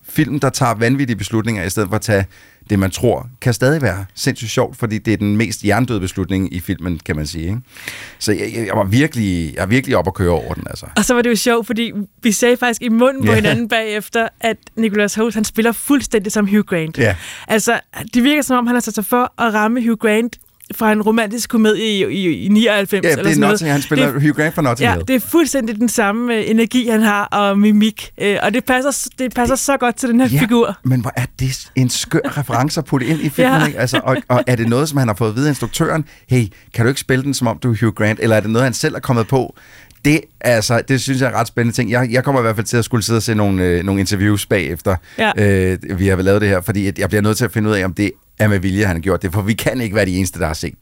film, der tager vanvittige beslutninger, i stedet for at tage det, man tror, kan stadig være sindssygt sjovt, fordi det er den mest hjernedøde beslutning i filmen, kan man sige. Ikke? Så jeg var virkelig op at køre over den, altså. Og så var det jo sjovt, fordi vi sagde faktisk i munden på hinanden bagefter, at Nicholas Hoult, han spiller fuldstændig som Hugh Grant. Yeah. Altså, det virker som om, han har sat sig for at ramme Hugh Grant fra en romantisk komedie i 99 eller sådan noget. Han spiller Hugh Grant fra Notting Hill. Det er fuldstændig den samme energi, han har, og mimik. Og det passer så godt til den her figur. Men hvor er det en skør reference at putte ind i filmen, ikke? Altså, og er det noget, som han har fået at vide af instruktøren? Hey, kan du ikke spille den, som om du er Hugh Grant? Eller er det noget, han selv er kommet på? Det synes jeg er en ret spændende ting. Jeg kommer i hvert fald til at skulle sidde og se nogle interviews bagefter, vi har lavet det her, fordi jeg bliver nødt til at finde ud af, om det er med vilje, han har gjort det, for vi kan ikke være de eneste, der har set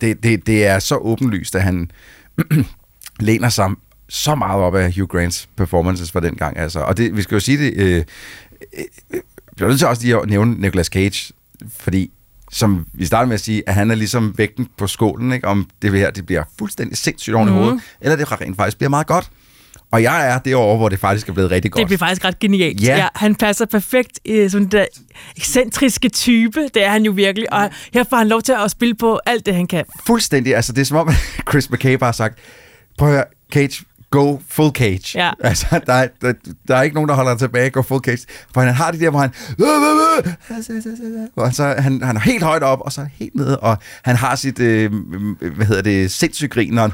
det. Det er så åbenlyst, at han læner sig så meget op af Hugh Grants performances fra den gang. Altså. Og det, vi skal jo sige det, bliver nødt til også lige at nævne Nicolas Cage, fordi som vi startede med at sige, at han er ligesom vægten på skålen, ikke? Om det her det bliver fuldstændig sindssygt oven i hovedet, eller det rent faktisk bliver meget godt. Og jeg er det år, hvor det faktisk er blevet rigtig godt. Det bliver faktisk ret genialt. Yeah. Ja, han passer perfekt som den der ekscentriske type, det er han jo virkelig. Og her får han lov til at spille på alt det, han kan. Fuldstændig. Altså, det er som om Chris McKay bare har sagt, prøv at høre, Cage, go full Cage. Ja. Altså, der er ikke nogen, der holder tilbage, go full Cage. For han har det der, hvor han... Og så han er helt højt op, og så helt nede, og han har sit, sindssygt grin, og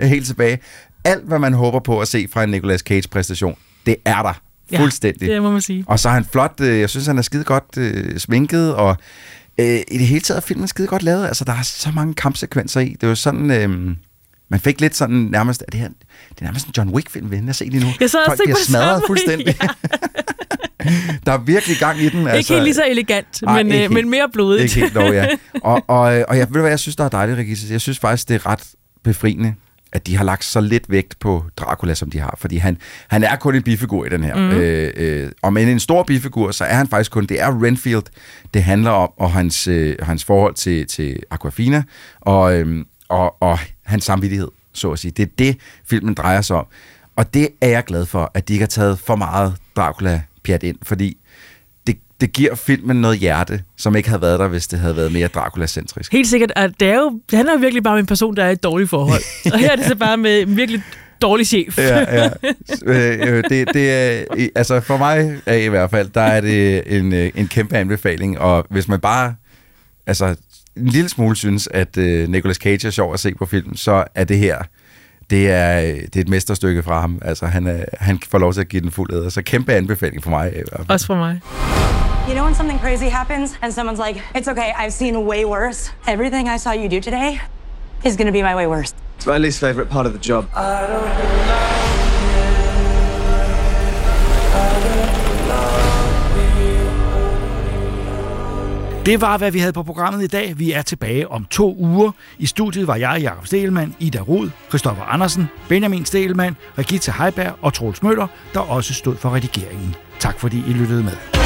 han helt tilbage. Alt, hvad man håber på at se fra en Nicolas Cage-præstation, det er der. Fuldstændig. Det må man sige. Og så er han flot. Jeg synes, han er skide godt sminket, og i det hele taget er filmen skide godt lavet. Altså, der er så mange kampsekvenser i. Det er jo sådan... Man fik lidt sådan nærmest... Det er nærmest en John Wick-film, jeg ser lige nu. Jeg sad folk bliver smadret fuldstændig. Ja. Der er virkelig gang i den. Altså. Ikke helt lige så elegant, men mere blodigt. Ikke helt dog, ja. Og jeg ved du hvad, jeg synes, der er dejligt, Regitze. Jeg synes faktisk, det er ret befriende, at de har lagt så lidt vægt på Dracula, som de har. Fordi han er kun en bifigur i den her. Og med en stor bifigur, så er han faktisk kun... Det er Renfield, det handler om, og hans forhold til Aquafina, og hans samvittighed, så at sige. Det er det, filmen drejer sig om. Og det er jeg glad for, at de ikke har taget for meget Dracula-pjat ind, fordi det giver filmen noget hjerte, som ikke havde været der, hvis det havde været mere Dracula-centrisk. Helt sikkert, og det handler jo virkelig bare om en person, der er i et dårligt forhold. Og her er det så bare med virkelig dårlig chef. Ja. Altså for mig i hvert fald, der er det en kæmpe anbefaling, og hvis man bare... Altså en lille smule synes, at Nicolas Cage er sjov at se på film, så er det her, det er et mesterstykke fra ham. Altså, han får lov til at give den fuld æder. Så kæmpe anbefaling for mig. Også for mig. You know when something crazy happens, and someone's like, it's okay, I've seen way worse. Everything I saw you do today is going to be my way worse. It's my least favorite part of the job. Det var, hvad vi havde på programmet i dag. Vi er tilbage om 2 uger. I studiet var jeg, Jakob Stegelmann, Ida Rud, Christopher Andersen, Benjamin Stegelmann, Regitze Heiberg og Troels Møller, der også stod for redigeringen. Tak fordi I lyttede med.